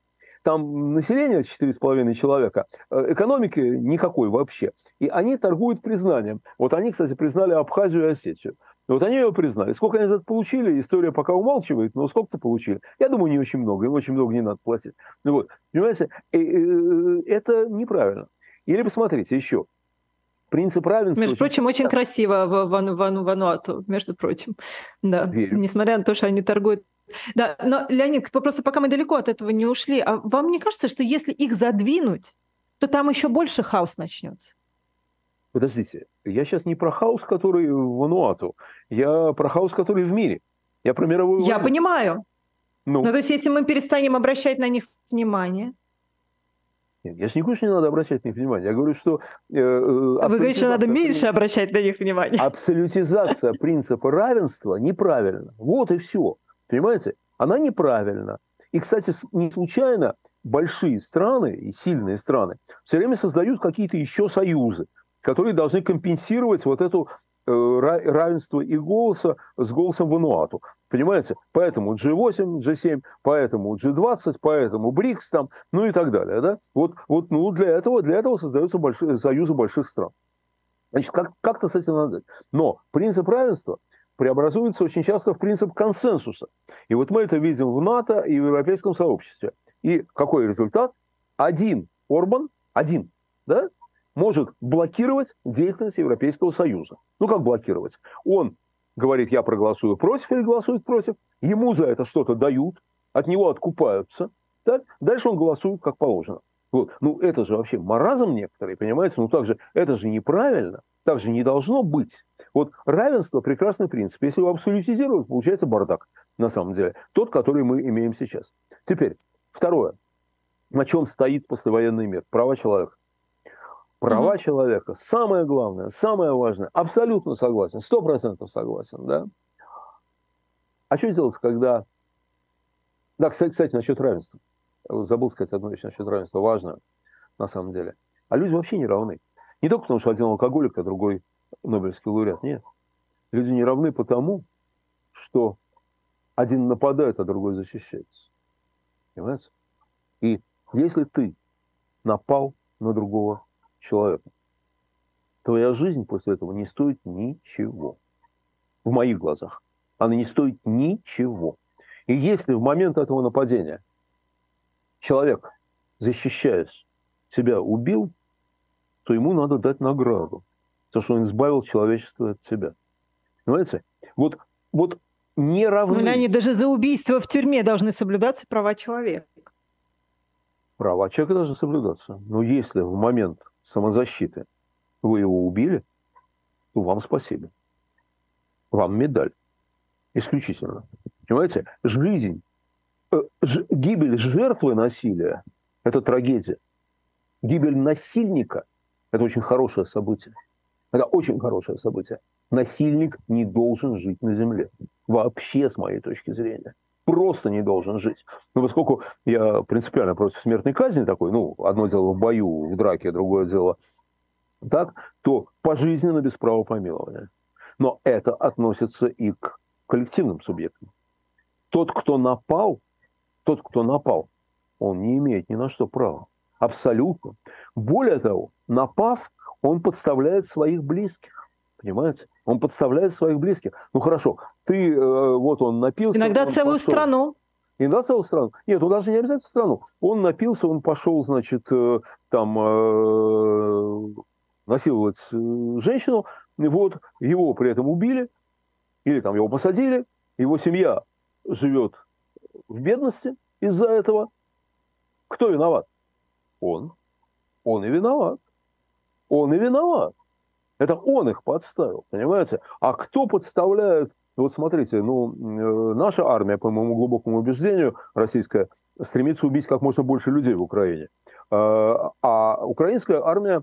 Там население 4,5 человека, экономики никакой вообще. И они торгуют признанием. Вот они, кстати, признали Абхазию и Осетию. Вот они ее признали. Сколько они за это получили, история пока умалчивает, но сколько-то получили. Я думаю, не очень много. Им очень много не надо платить. Ну, вот. Понимаете, это неправильно. Или посмотрите еще. Принцип равенства... Между прочим, очень красиво Вануату, между прочим. Да. Несмотря на то, что они торгуют. Да, но, Леонид, просто пока мы далеко от этого не ушли, а вам не кажется, что если их задвинуть, то там еще больше хаос начнется? Подождите, я сейчас не про хаос, который в Вануату, я про хаос, который в мире, я про мировую войну. Я понимаю. Ну, то есть если мы перестанем обращать на них внимание... Нет, я же не говорю, что не надо обращать на них внимание. Я говорю, что... Вы говорите, что надо меньше обращать на них внимание. Абсолютизация принципа равенства неправильна. Вот и все. Понимаете? Она неправильна. И, кстати, не случайно большие страны и сильные страны все время создают какие-то еще союзы, которые должны компенсировать вот это равенство их голоса с голосом Вануату. Понимаете? Поэтому G8, G7, поэтому G20, поэтому БРИКС там, ну и так далее. Да? Вот ну, для этого создаются союзы больших стран. Значит, как-то с этим надо. Но принцип равенства преобразуется очень часто в принцип консенсуса. И вот мы это видим в НАТО и в европейском сообществе. И какой результат? Один Орбан, один, да, может блокировать деятельность Европейского Союза. Ну как блокировать? Он говорит, я проголосую против, или голосует против. Ему за это что-то дают, от него откупаются. Так? Дальше он голосует как положено. Вот. Ну это же вообще маразм некоторые, понимаете? Ну так же, это же неправильно, так же не должно быть. Вот равенство – прекрасный принцип. Если его абсолютизировать, получается бардак, на самом деле. Тот, который мы имеем сейчас. Теперь, второе. На чем стоит послевоенный мир? Права человека. Права человека. Самое главное, самое важное. Абсолютно согласен, 100% согласен. Да? А что делать, когда... Да, кстати, насчет равенства. Забыл сказать одну вещь насчет равенства. Важно, на самом деле. А люди вообще не равны. Не только потому, что один алкоголик, а другой... Нобелевский лауреат. Нет. Люди не равны потому, что Один нападает, а другой защищается. Понимаете? И если ты напал на другого человека, твоя жизнь после этого не стоит ничего. В моих глазах. Она не стоит ничего. И если в момент этого нападения человек, защищаясь, тебя убил, то ему надо дать награду. Потому что он избавил человечество от себя. Понимаете? Вот не равны... Ну, Леонид, даже за убийство в тюрьме должны соблюдаться права человека. Права человека должны соблюдаться. Но если в момент самозащиты вы его убили, то вам спасибо. Вам медаль. Исключительно. Понимаете? Жизнь, гибель жертвы насилия – это трагедия. Гибель насильника – это очень хорошее событие. Это очень хорошее событие. Насильник не должен жить на земле. Вообще, с моей точки зрения. Просто не должен жить. Но поскольку я принципиально против смертной казни такой, ну, одно дело в бою, в драке, другое дело так, то пожизненно без права помилования. Но это относится и к коллективным субъектам. Тот, кто напал, он не имеет ни на что права. Абсолютно. Более того, напав, он подставляет своих близких. Понимаете? Он подставляет своих близких. Ну хорошо, ты, вот он напился. Иногда целую страну. Иногда целую страну. Нет, он даже не обязательно страну. Он напился, он пошел, значит, там насиловать женщину. Вот, его при этом убили, или там его посадили, его семья живет в бедности из-за этого. Кто виноват? Он. Он и виноват. Он и виноват. Это он их подставил, понимаете? А кто подставляет... Вот смотрите, ну, наша армия, по моему глубокому убеждению, российская, стремится убить как можно больше людей в Украине. А украинская армия,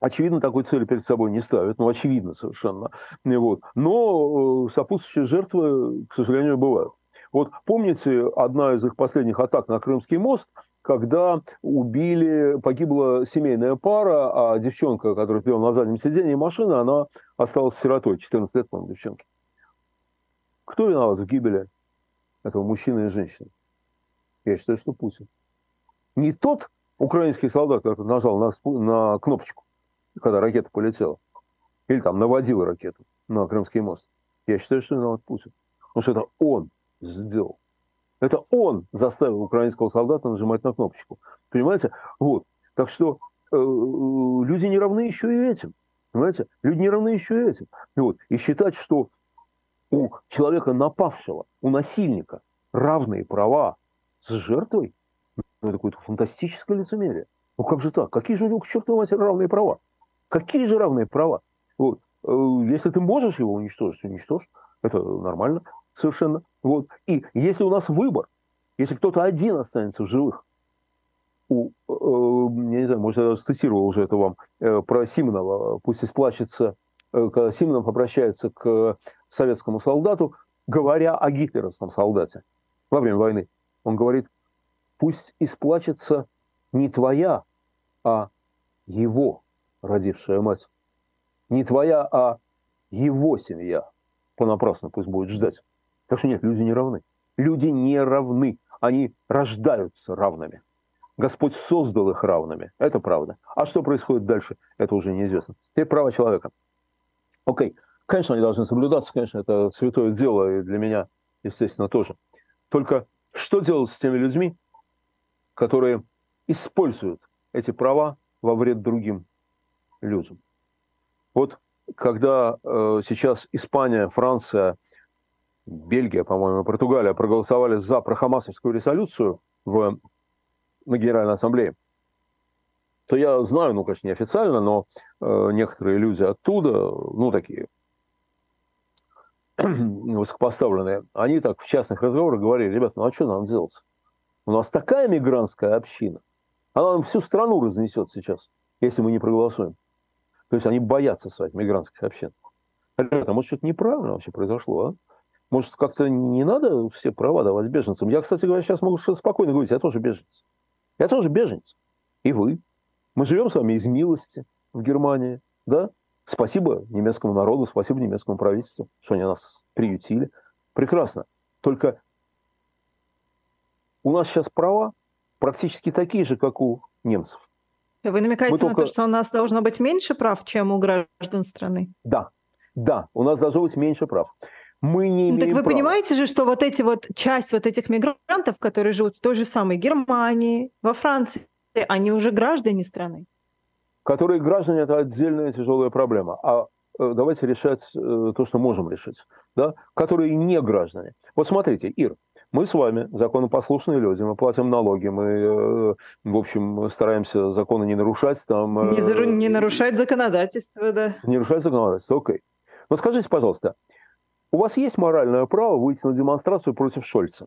очевидно, такой цели перед собой не ставит. Ну, очевидно совершенно. Вот. Но сопутствующие жертвы, к сожалению, бывают. Вот помните, одна из их последних атак на Крымский мост, когда погибла семейная пара, а девчонка, которая сидела на заднем сидении машины, она осталась сиротой, 14 лет, по-моему, девчонке. Кто виноват в гибели этого мужчины и женщины? Я считаю, что Путин. Не тот украинский солдат, который нажал на кнопочку, когда ракета полетела, или там наводил ракету на Крымский мост. Я считаю, что виноват Путин. Потому что это он сделал. Это он заставил украинского солдата нажимать на кнопочку. Понимаете? Вот. Так что люди не равны еще и этим. Понимаете? Люди не равны еще и этим. Вот. И считать, что у человека напавшего, у насильника равные права с жертвой, ну, это какое-то фантастическое лицемерие. Ну как же так? Какие же у него, к чертовой матери, равные права? Какие же равные права? Вот. Если ты можешь его уничтожить, уничтожь. Это нормально. Совершенно. Вот. И если у нас выбор, если кто-то один останется в живых, я не знаю, может, я даже цитировал уже это вам, про Симонова, пусть исплачется, когда Симонов обращается к советскому солдату, говоря о гитлеровском солдате во время войны. Он говорит, пусть исплачется не твоя, а его родившая мать. Не твоя, а его семья. Понапрасну пусть будет ждать. Так что нет, люди не равны. Люди не равны. Они рождаются равными. Господь создал их равными. Это правда. А что происходит дальше, это уже неизвестно. Теперь права человека. Окей. Конечно, они должны соблюдаться. Конечно, это святое дело и для меня, естественно, тоже. Только что делать с теми людьми, которые используют эти права во вред другим людям? Вот когда сейчас Испания, Франция... Бельгия, по-моему, Португалия проголосовали за прохамасовскую резолюцию на Генеральной Ассамблее, то я знаю, ну, конечно, неофициально, но некоторые люди оттуда, ну, такие высокопоставленные, они так в частных разговорах говорили, ребята, ну, а что нам делать? У нас такая мигрантская община, она нам всю страну разнесет сейчас, если мы не проголосуем. То есть они боятся своих мигрантских общин. Ребята, может, что-то неправильно вообще произошло, а? Может, как-то не надо все права давать беженцам? Я, кстати говоря, сейчас могу спокойно говорить, я тоже беженец. Я тоже беженец. И вы. Мы живем с вами из милости в Германии. Да? Спасибо немецкому народу, спасибо немецкому правительству, что они нас приютили. Прекрасно. Только у нас сейчас права практически такие же, как у немцев. Вы намекаете на то, что у нас должно быть меньше прав, чем у граждан страны? Да, да, у нас должно быть меньше прав. Мы не имеем права. Понимаете же, что часть этих мигрантов, которые живут в той же самой Германии, во Франции, они уже граждане страны. Которые граждане – это отдельная тяжелая проблема. А давайте решать то, что можем решить. Да? Которые не граждане. Вот смотрите, Ир, мы с вами законопослушные люди, мы платим налоги, мы, в общем, стараемся законы не нарушать. Там, не нарушать законодательство, да. Не нарушать законодательство, окей. Но скажите, пожалуйста, у вас есть моральное право выйти на демонстрацию против Шольца?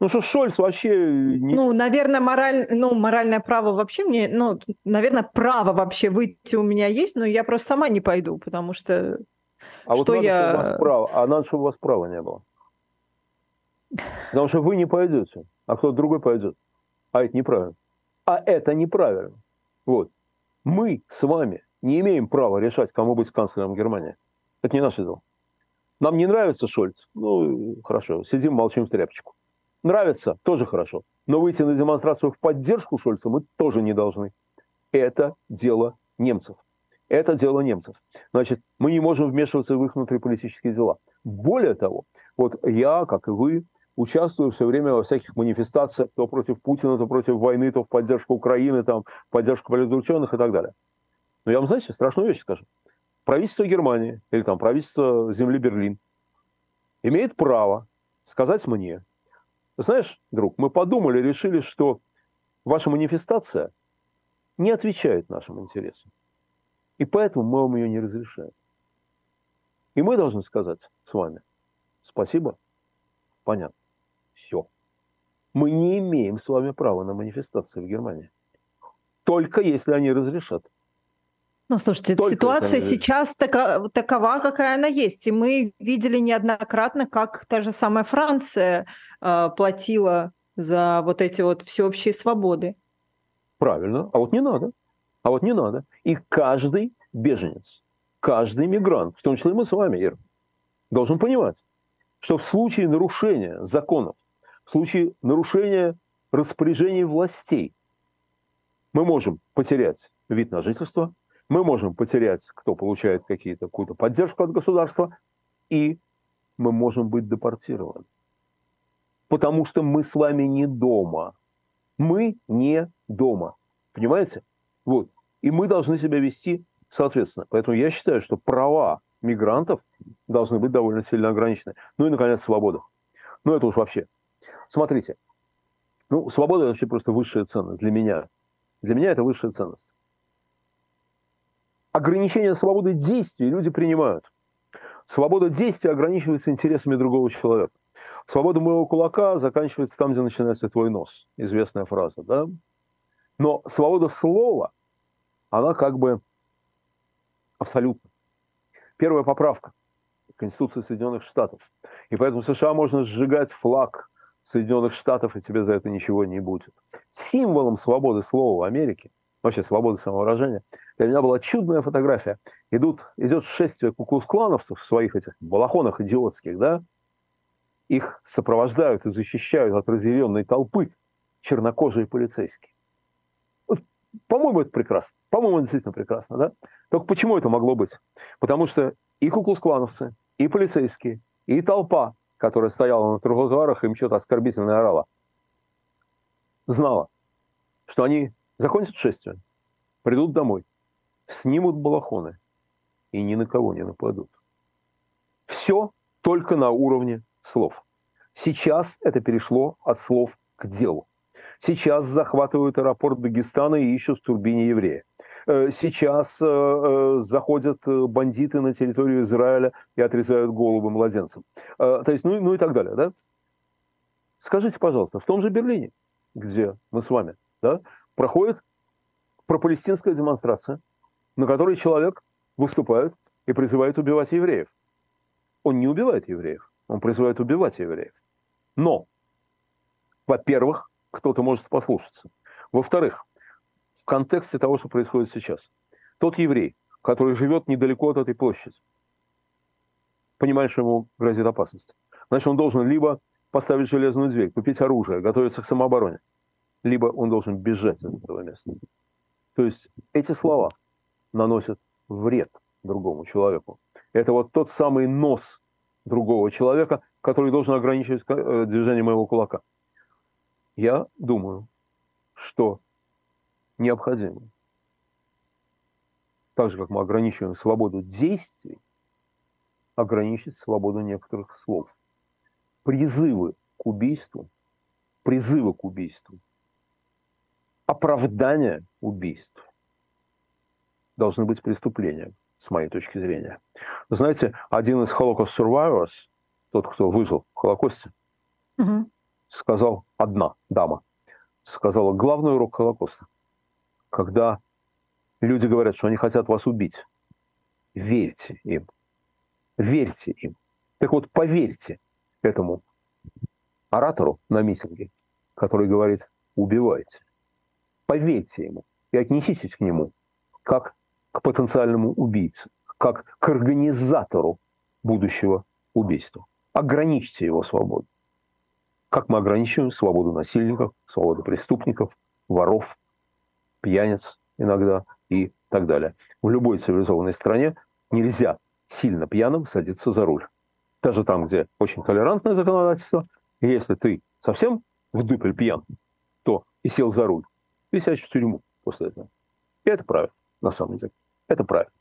Ну что, Шольц вообще... моральное право вообще мне... право вообще выйти у меня есть, но я просто сама не пойду, потому что... надо, чтобы у вас права не было. Потому что вы не пойдете, а кто-то другой пойдет. А это неправильно. Вот. Мы с вами не имеем права решать, кому быть канцлером Германии. Это не наше дело. Нам не нравится Шольц? Ну, хорошо, сидим, молчим в тряпочку. Нравится? Тоже хорошо. Но выйти на демонстрацию в поддержку Шольца мы тоже не должны. Это дело немцев. Значит, мы не можем вмешиваться в их внутриполитические дела. Более того, вот я, как и вы, участвую все время во всяких манифестациях, то против Путина, то против войны, то в поддержку Украины, там, в поддержку политзаключенных и так далее. Но я вам, знаете, страшную вещь скажу. Правительство Германии или там правительство земли Берлин имеет право сказать мне: знаешь, друг, мы подумали, решили, что ваша манифестация не отвечает нашим интересам. И поэтому мы вам ее не разрешаем. И мы должны сказать с вами: спасибо, понятно, все. Мы не имеем с вами права на манифестации в Германии. Только если они разрешат. Ну, слушайте, ситуация сейчас такова, какая она есть. И мы видели неоднократно, как та же самая Франция платила за вот эти вот всеобщие свободы. Правильно. А вот не надо. И каждый беженец, каждый мигрант, в том числе и мы с вами, Ира, должен понимать, что в случае нарушения законов, в случае нарушения распоряжений властей, мы можем потерять вид на жительство, мы можем потерять, кто получает какую-то поддержку от государства, и мы можем быть депортированы. Потому что мы с вами не дома. Мы не дома. Понимаете? Вот. И мы должны себя вести соответственно. Поэтому я считаю, что права мигрантов должны быть довольно сильно ограничены. Ну и, наконец, свобода. Ну это уж вообще. Смотрите. Ну, свобода – это вообще просто высшая ценность для меня. Для меня это высшая ценность. Ограничение свободы действий люди принимают. Свобода действий ограничивается интересами другого человека. Свобода моего кулака заканчивается там, где начинается твой нос. Известная фраза, да? Но свобода слова, она как бы абсолютна. Первая поправка Конституции Соединенных Штатов. И поэтому в США можно сжигать флаг Соединенных Штатов, и тебе за это ничего не будет. Символом свободы слова в Америке, вообще свободы самовыражения, для меня была чудная фотография. Идет шествие куклукс-клановцев в своих этих балахонах идиотских, да? Их сопровождают и защищают от разъяренной толпы чернокожие полицейские. По-моему, это прекрасно. По-моему, действительно прекрасно, да? Только почему это могло быть? Потому что и куклукс-клановцы, и полицейские, и толпа, которая стояла на тротуарах и им что-то оскорбительное орала, знала, что они закончат шествие, придут домой, снимут балахоны и ни на кого не нападут. Все только на уровне слов. Сейчас это перешло от слов к делу. Сейчас захватывают аэропорт Дагестана и ищут в турбине еврея. Сейчас заходят бандиты на территорию Израиля и отрезают головы младенцам. То есть, ну и так далее. Да? Скажите, пожалуйста, в том же Берлине, где мы с вами, да, проходит пропалестинская демонстрация, на которой человек выступает и призывает убивать евреев. Он не убивает евреев, он призывает убивать евреев. Но, во-первых, кто-то может послушаться. Во-вторых, в контексте того, что происходит сейчас, тот еврей, который живет недалеко от этой площади, понимает, что ему грозит опасность. Значит, он должен либо поставить железную дверь, купить оружие, готовиться к самообороне, либо он должен бежать из этого места. То есть эти слова наносят вред другому человеку. Это вот тот самый нос другого человека, который должен ограничивать движение моего кулака. Я думаю, что необходимо, так же, как мы ограничиваем свободу действий, ограничить свободу некоторых слов. Призывы к убийству, оправдания убийств должны быть преступлением, с моей точки зрения. Вы знаете, один из Holocaust Survivors, тот, кто выжил в Холокосте, сказал, одна дама сказала, главный урок Холокоста, когда люди говорят, что они хотят вас убить, верьте им. Верьте им. Так вот, поверьте этому оратору на митинге, который говорит, убивайте. Поверьте ему и отнеситесь к нему как к потенциальному убийце, как к организатору будущего убийства. Ограничьте его свободу. Как мы ограничиваем свободу насильников, свободу преступников, воров, пьяниц иногда и так далее. В любой цивилизованной стране нельзя сильно пьяным садиться за руль. Даже там, где очень толерантное законодательство, если ты совсем вдупель пьян, то и сел за руль, ты сядешь в тюрьму после этого. И это правильно, на самом деле. Это правильно.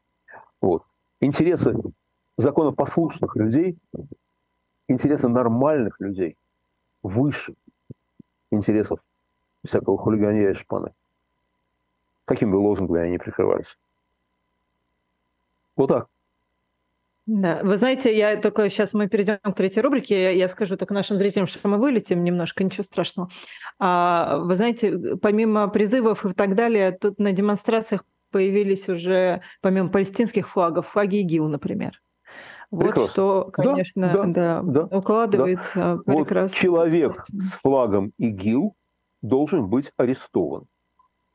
Вот. Интересы законопослушных людей, интересы нормальных людей выше интересов всякого хулиганья и шпаны. Какими бы лозунгами они прикрывались. Вот так. Да. Вы знаете, я только сейчас мы перейдем к третьей рубрике. Я скажу так нашим зрителям, что мы вылетим немножко, ничего страшного. Вы знаете, помимо призывов и так далее, тут на демонстрациях появились уже, помимо палестинских флагов, флаги ИГИЛ, например. Вот прекрасно. Что, конечно, да, укладывается прекрасно. Вот человек с флагом ИГИЛ должен быть арестован.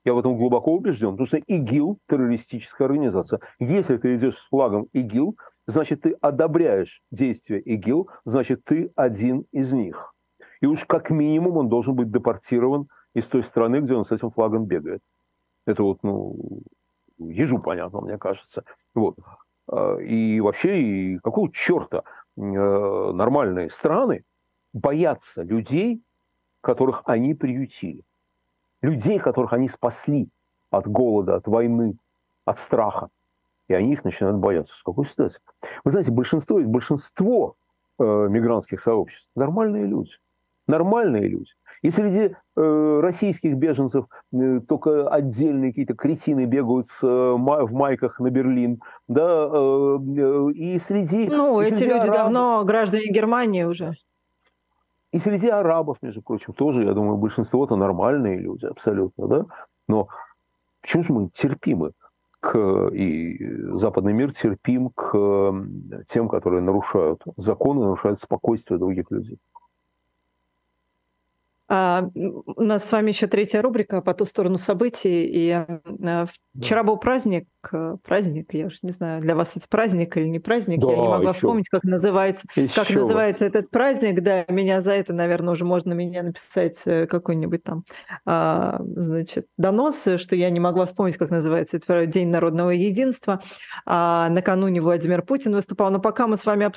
Я в этом глубоко убежден, потому что ИГИЛ – террористическая организация. Если ты идешь с флагом ИГИЛ, значит, ты одобряешь действия ИГИЛ, значит, ты один из них. И уж как минимум он должен быть депортирован из той страны, где он с этим флагом бегает. Это вот, ну, ежу понятно, мне кажется. Вот. И вообще, и какого черта нормальные страны боятся людей, которых они приютили, людей, которых они спасли от голода, от войны, от страха. И они их начинают бояться. С какой стати? Вы знаете, большинство мигрантских сообществ – нормальные люди. Нормальные люди. И среди российских беженцев только отдельные какие-то кретины бегают в майках на Берлин. Да, и среди... Ну, и эти среди люди арабов, давно граждане Германии уже. И среди арабов, между прочим, тоже, я думаю, большинство-то нормальные люди, абсолютно. Да? Но почему же мы терпимы? И западный мир терпим к тем, которые нарушают законы, нарушают спокойствие других людей. У нас с вами еще третья рубрика «По ту сторону событий». И вчера был праздник, я уж не знаю, для вас это праздник или не праздник, да, я не могла вспомнить, как называется этот праздник. Да, меня за это, наверное, уже можно меня написать какой-нибудь там донос, что я не могла вспомнить, как называется этот День народного единства. Накануне Владимир Путин выступал. Но пока мы с вами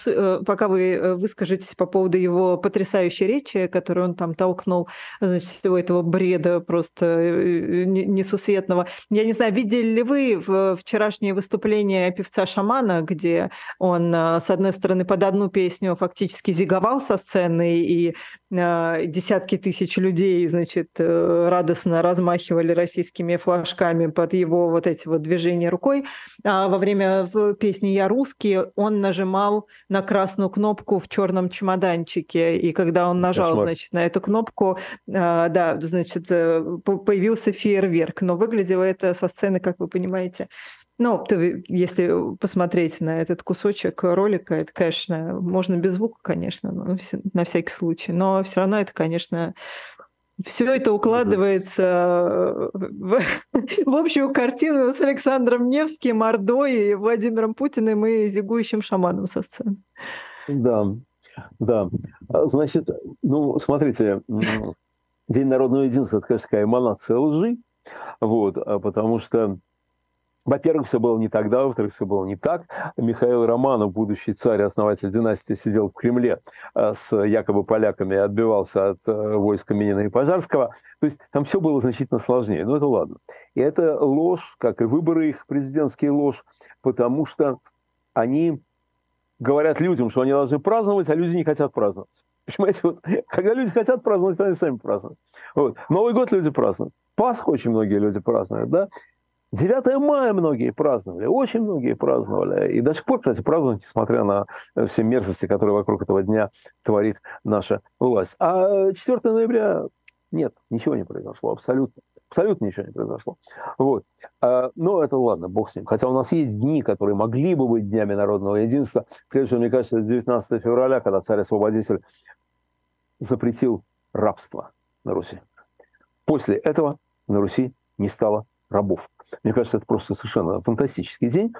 пока вы выскажетесь по поводу его потрясающей речи, которую он там толкнул, всего этого бреда просто несусветного. Я не знаю, видели ли вы вчерашнее выступление певца-шамана, где он, с одной стороны, под одну песню фактически зиговал со сцены, и десятки тысяч людей, радостно размахивали российскими флажками под его вот эти вот движения рукой. А во время песни «Я русский» он нажимал на красную кнопку в черном чемоданчике, и когда он нажал, на эту кнопку, появился фейерверк, но выглядело это со сцены, как вы понимаете. Ну, если посмотреть на этот кусочек ролика, это, конечно, можно без звука, конечно, на всякий случай, но все равно это, конечно, Все это укладывается в общую картину с Александром Невским, Ордой, Владимиром Путиным и зигующим шаманом со сцены. Да, да. Значит, ну, смотрите, День народного единства – это, конечно, такая эманация лжи, вот, потому что, во-первых, все было не тогда, во-вторых, все было не так. Михаил Романов, будущий царь, основатель династии, сидел в Кремле с якобы поляками и отбивался от войска Минина и Пожарского. То есть там все было значительно сложнее, но это ладно. И это ложь, как и выборы их, президентские ложь, потому что они говорят людям, что они должны праздновать, а люди не хотят праздновать. Понимаете, вот, когда люди хотят праздновать, они сами празднуют. Вот. Новый год люди празднуют, Пасху очень многие люди празднуют, да? 9 мая многие праздновали, очень многие праздновали. И до сих пор, кстати, празднуют, несмотря на все мерзости, которые вокруг этого дня творит наша власть. А 4 ноября нет, ничего не произошло, абсолютно. Абсолютно ничего не произошло. Вот. Но это ладно, бог с ним. Хотя у нас есть дни, которые могли бы быть днями народного единства. Прежде всего, мне кажется, это 19 февраля, когда царь-освободитель запретил рабство на Руси. После этого на Руси не стало рабов. Мне кажется, это просто совершенно фантастический день.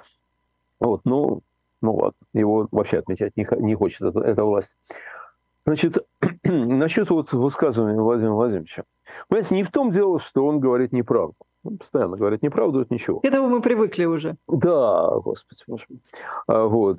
Вот, ну ладно, его вообще отмечать не хочет эта власть. Значит, насчет вот высказывания Владимира Владимировича. Понимаете, не в том дело, что он говорит неправду. Он постоянно говорит неправду, это ничего. К этому мы привыкли уже. Да, господи, боже мой. Вот,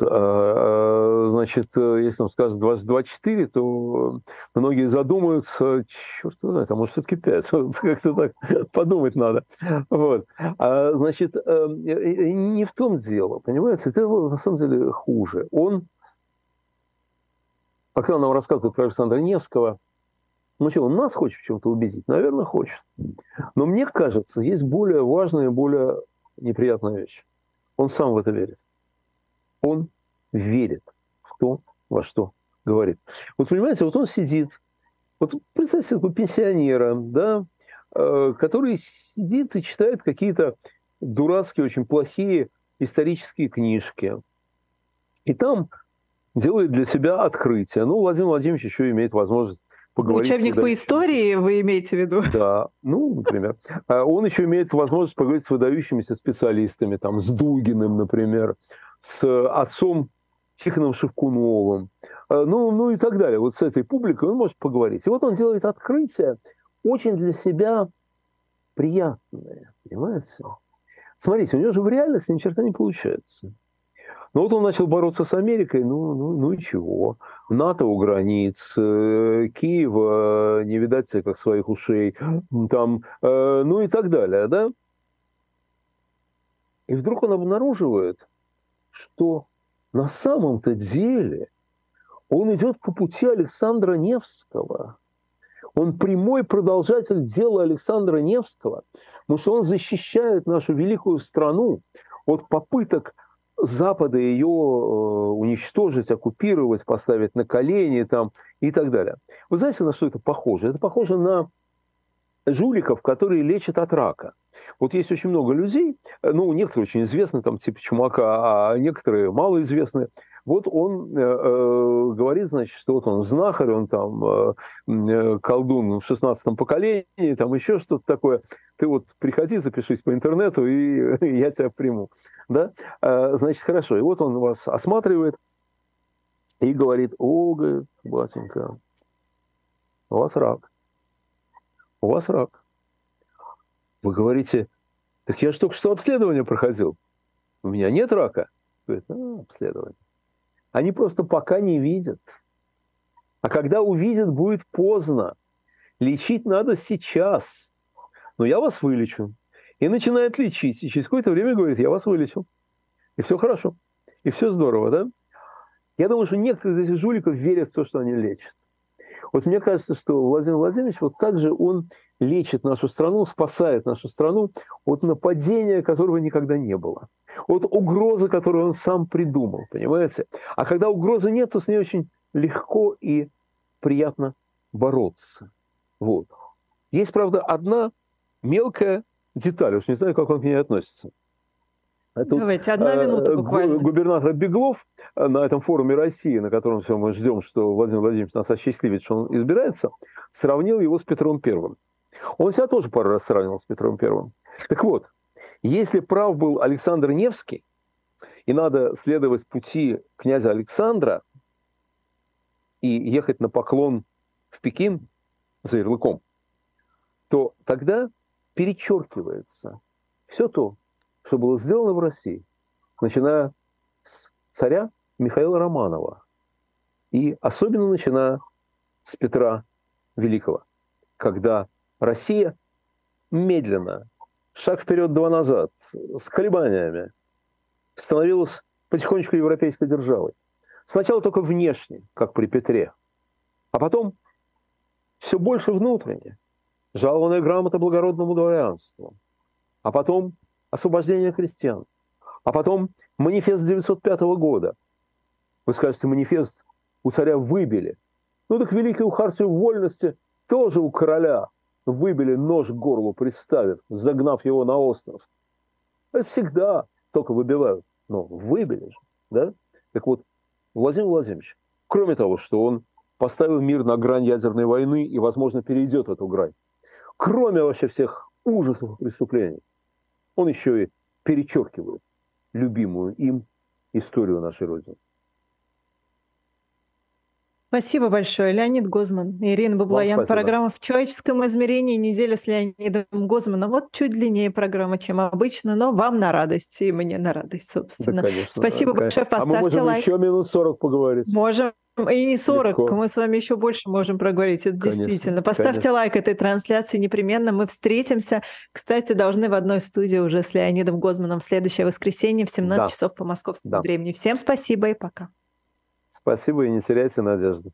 значит, если он скажет 22-4, то многие задумаются, черт знает, а может, все-таки 5. Как-то так подумать надо. Вот. Значит, не в том дело, понимаете, это на самом деле хуже. А когда нам рассказывают про Александра Невского, ну что, он нас хочет в чем-то убедить? Наверное, хочет. Но мне кажется, есть более важная и более неприятная вещь. Он сам в это верит. Он верит в то, во что говорит. Вот понимаете, вот он сидит, вот представьте такого пенсионера, да, который сидит и читает какие-то дурацкие, очень плохие исторические книжки. И там делает для себя открытие. Ну, Владимир Владимирович еще имеет возможность поговорить... Учебник по истории вы имеете в виду? Да, ну, например. Он еще имеет возможность поговорить с выдающимися специалистами, там, с Дугиным, например, с отцом Тихоном Шевкуновым, ну и так далее. Вот с этой публикой он может поговорить. И вот он делает открытие очень для себя приятное, понимаете? Смотрите, у него же в реальности ни черта не получается. Ну вот он начал бороться с Америкой, ну и чего? НАТО у границ, Киева не видать себе как своих ушей, там, ну и так далее, да? И вдруг он обнаруживает, что на самом-то деле он идет по пути Александра Невского. Он прямой продолжатель дела Александра Невского, потому что он защищает нашу великую страну от попыток Запада ее уничтожить, оккупировать, поставить на колени там, и так далее. Вы знаете, на что это похоже? Это похоже на жуликов, которые лечат от рака. Вот есть очень много людей, ну, некоторые очень известны, там, типа Чумака, а некоторые малоизвестны. Вот он говорит, значит, что вот он знахарь, он там колдун в 16-м поколении, там еще что-то такое. Ты вот приходи, запишись по интернету, и я тебя приму. Да? Значит, хорошо. И вот он вас осматривает и говорит: о, батенька, у вас рак. У вас рак. Вы говорите: так я же только что обследование проходил. У меня нет рака. Говорит: обследование. Они просто пока не видят. А когда увидят, будет поздно. Лечить надо сейчас. Но я вас вылечу. И начинает лечить. И через какое-то время говорит: я вас вылечу. И все хорошо. И все здорово, да? Я думаю, что некоторые из этих жуликов верят в то, что они лечат. Вот мне кажется, что Владимир Владимирович вот так же он лечит нашу страну, спасает нашу страну от нападения, которого никогда не было. От угрозы, которую он сам придумал, понимаете? А когда угрозы нет, то с ней очень легко и приятно бороться. Вот. Есть, правда, одна мелкая деталь, уж не знаю, как он к ней относится. Давайте, одна минута буквально. Губернатор Беглов на этом форуме России, на котором все мы ждем, что Владимир Владимирович нас осчастливит, что он избирается, сравнил его с Петром Первым. Он себя тоже пару раз сравнивал с Петром Первым. Так вот, если прав был Александр Невский, и надо следовать пути князя Александра и ехать на поклон в Пекин за ярлыком, то тогда перечеркивается все то, что было сделано в России, начиная с царя Михаила Романова и особенно начиная с Петра Великого, когда Россия медленно, шаг вперед, два назад, с колебаниями, становилась потихонечку европейской державой. Сначала только внешне, как при Петре, а потом все больше внутренне, жалованная грамота благородному дворянству, а потом освобождение крестьян, а потом манифест 1905 года. Вы скажете, манифест у царя выбили. Ну так великую хартию вольности тоже у короля выбили, нож к горлу приставив, загнав его на остров. Это всегда только выбивают, но выбили же, да? Так вот, Владимир Владимирович, кроме того, что он поставил мир на грань ядерной войны и, возможно, перейдет эту грань, кроме вообще всех ужасов и преступлений, он еще и перечеркивает любимую им историю нашей Родины. Спасибо большое. Леонид Гозман, Ирина Баблоян. Программа «В человеческом измерении. Неделя с Леонидом Гозманом». Вот чуть длиннее программа, чем обычно, но вам на радость и мне на радость, собственно. Да, конечно, спасибо большое. Поставьте лайк. А мы можем лайк. Еще минут 40 поговорить. Можем. И не 40, легко. Мы с вами еще больше можем проговорить, это конечно, действительно. Поставьте конечно. Лайк этой трансляции непременно, мы встретимся. Кстати, должны в одной студии уже с Леонидом Гозманом в следующее воскресенье в 17 часов по московскому времени. Всем спасибо и пока. Спасибо и не теряйте надежды.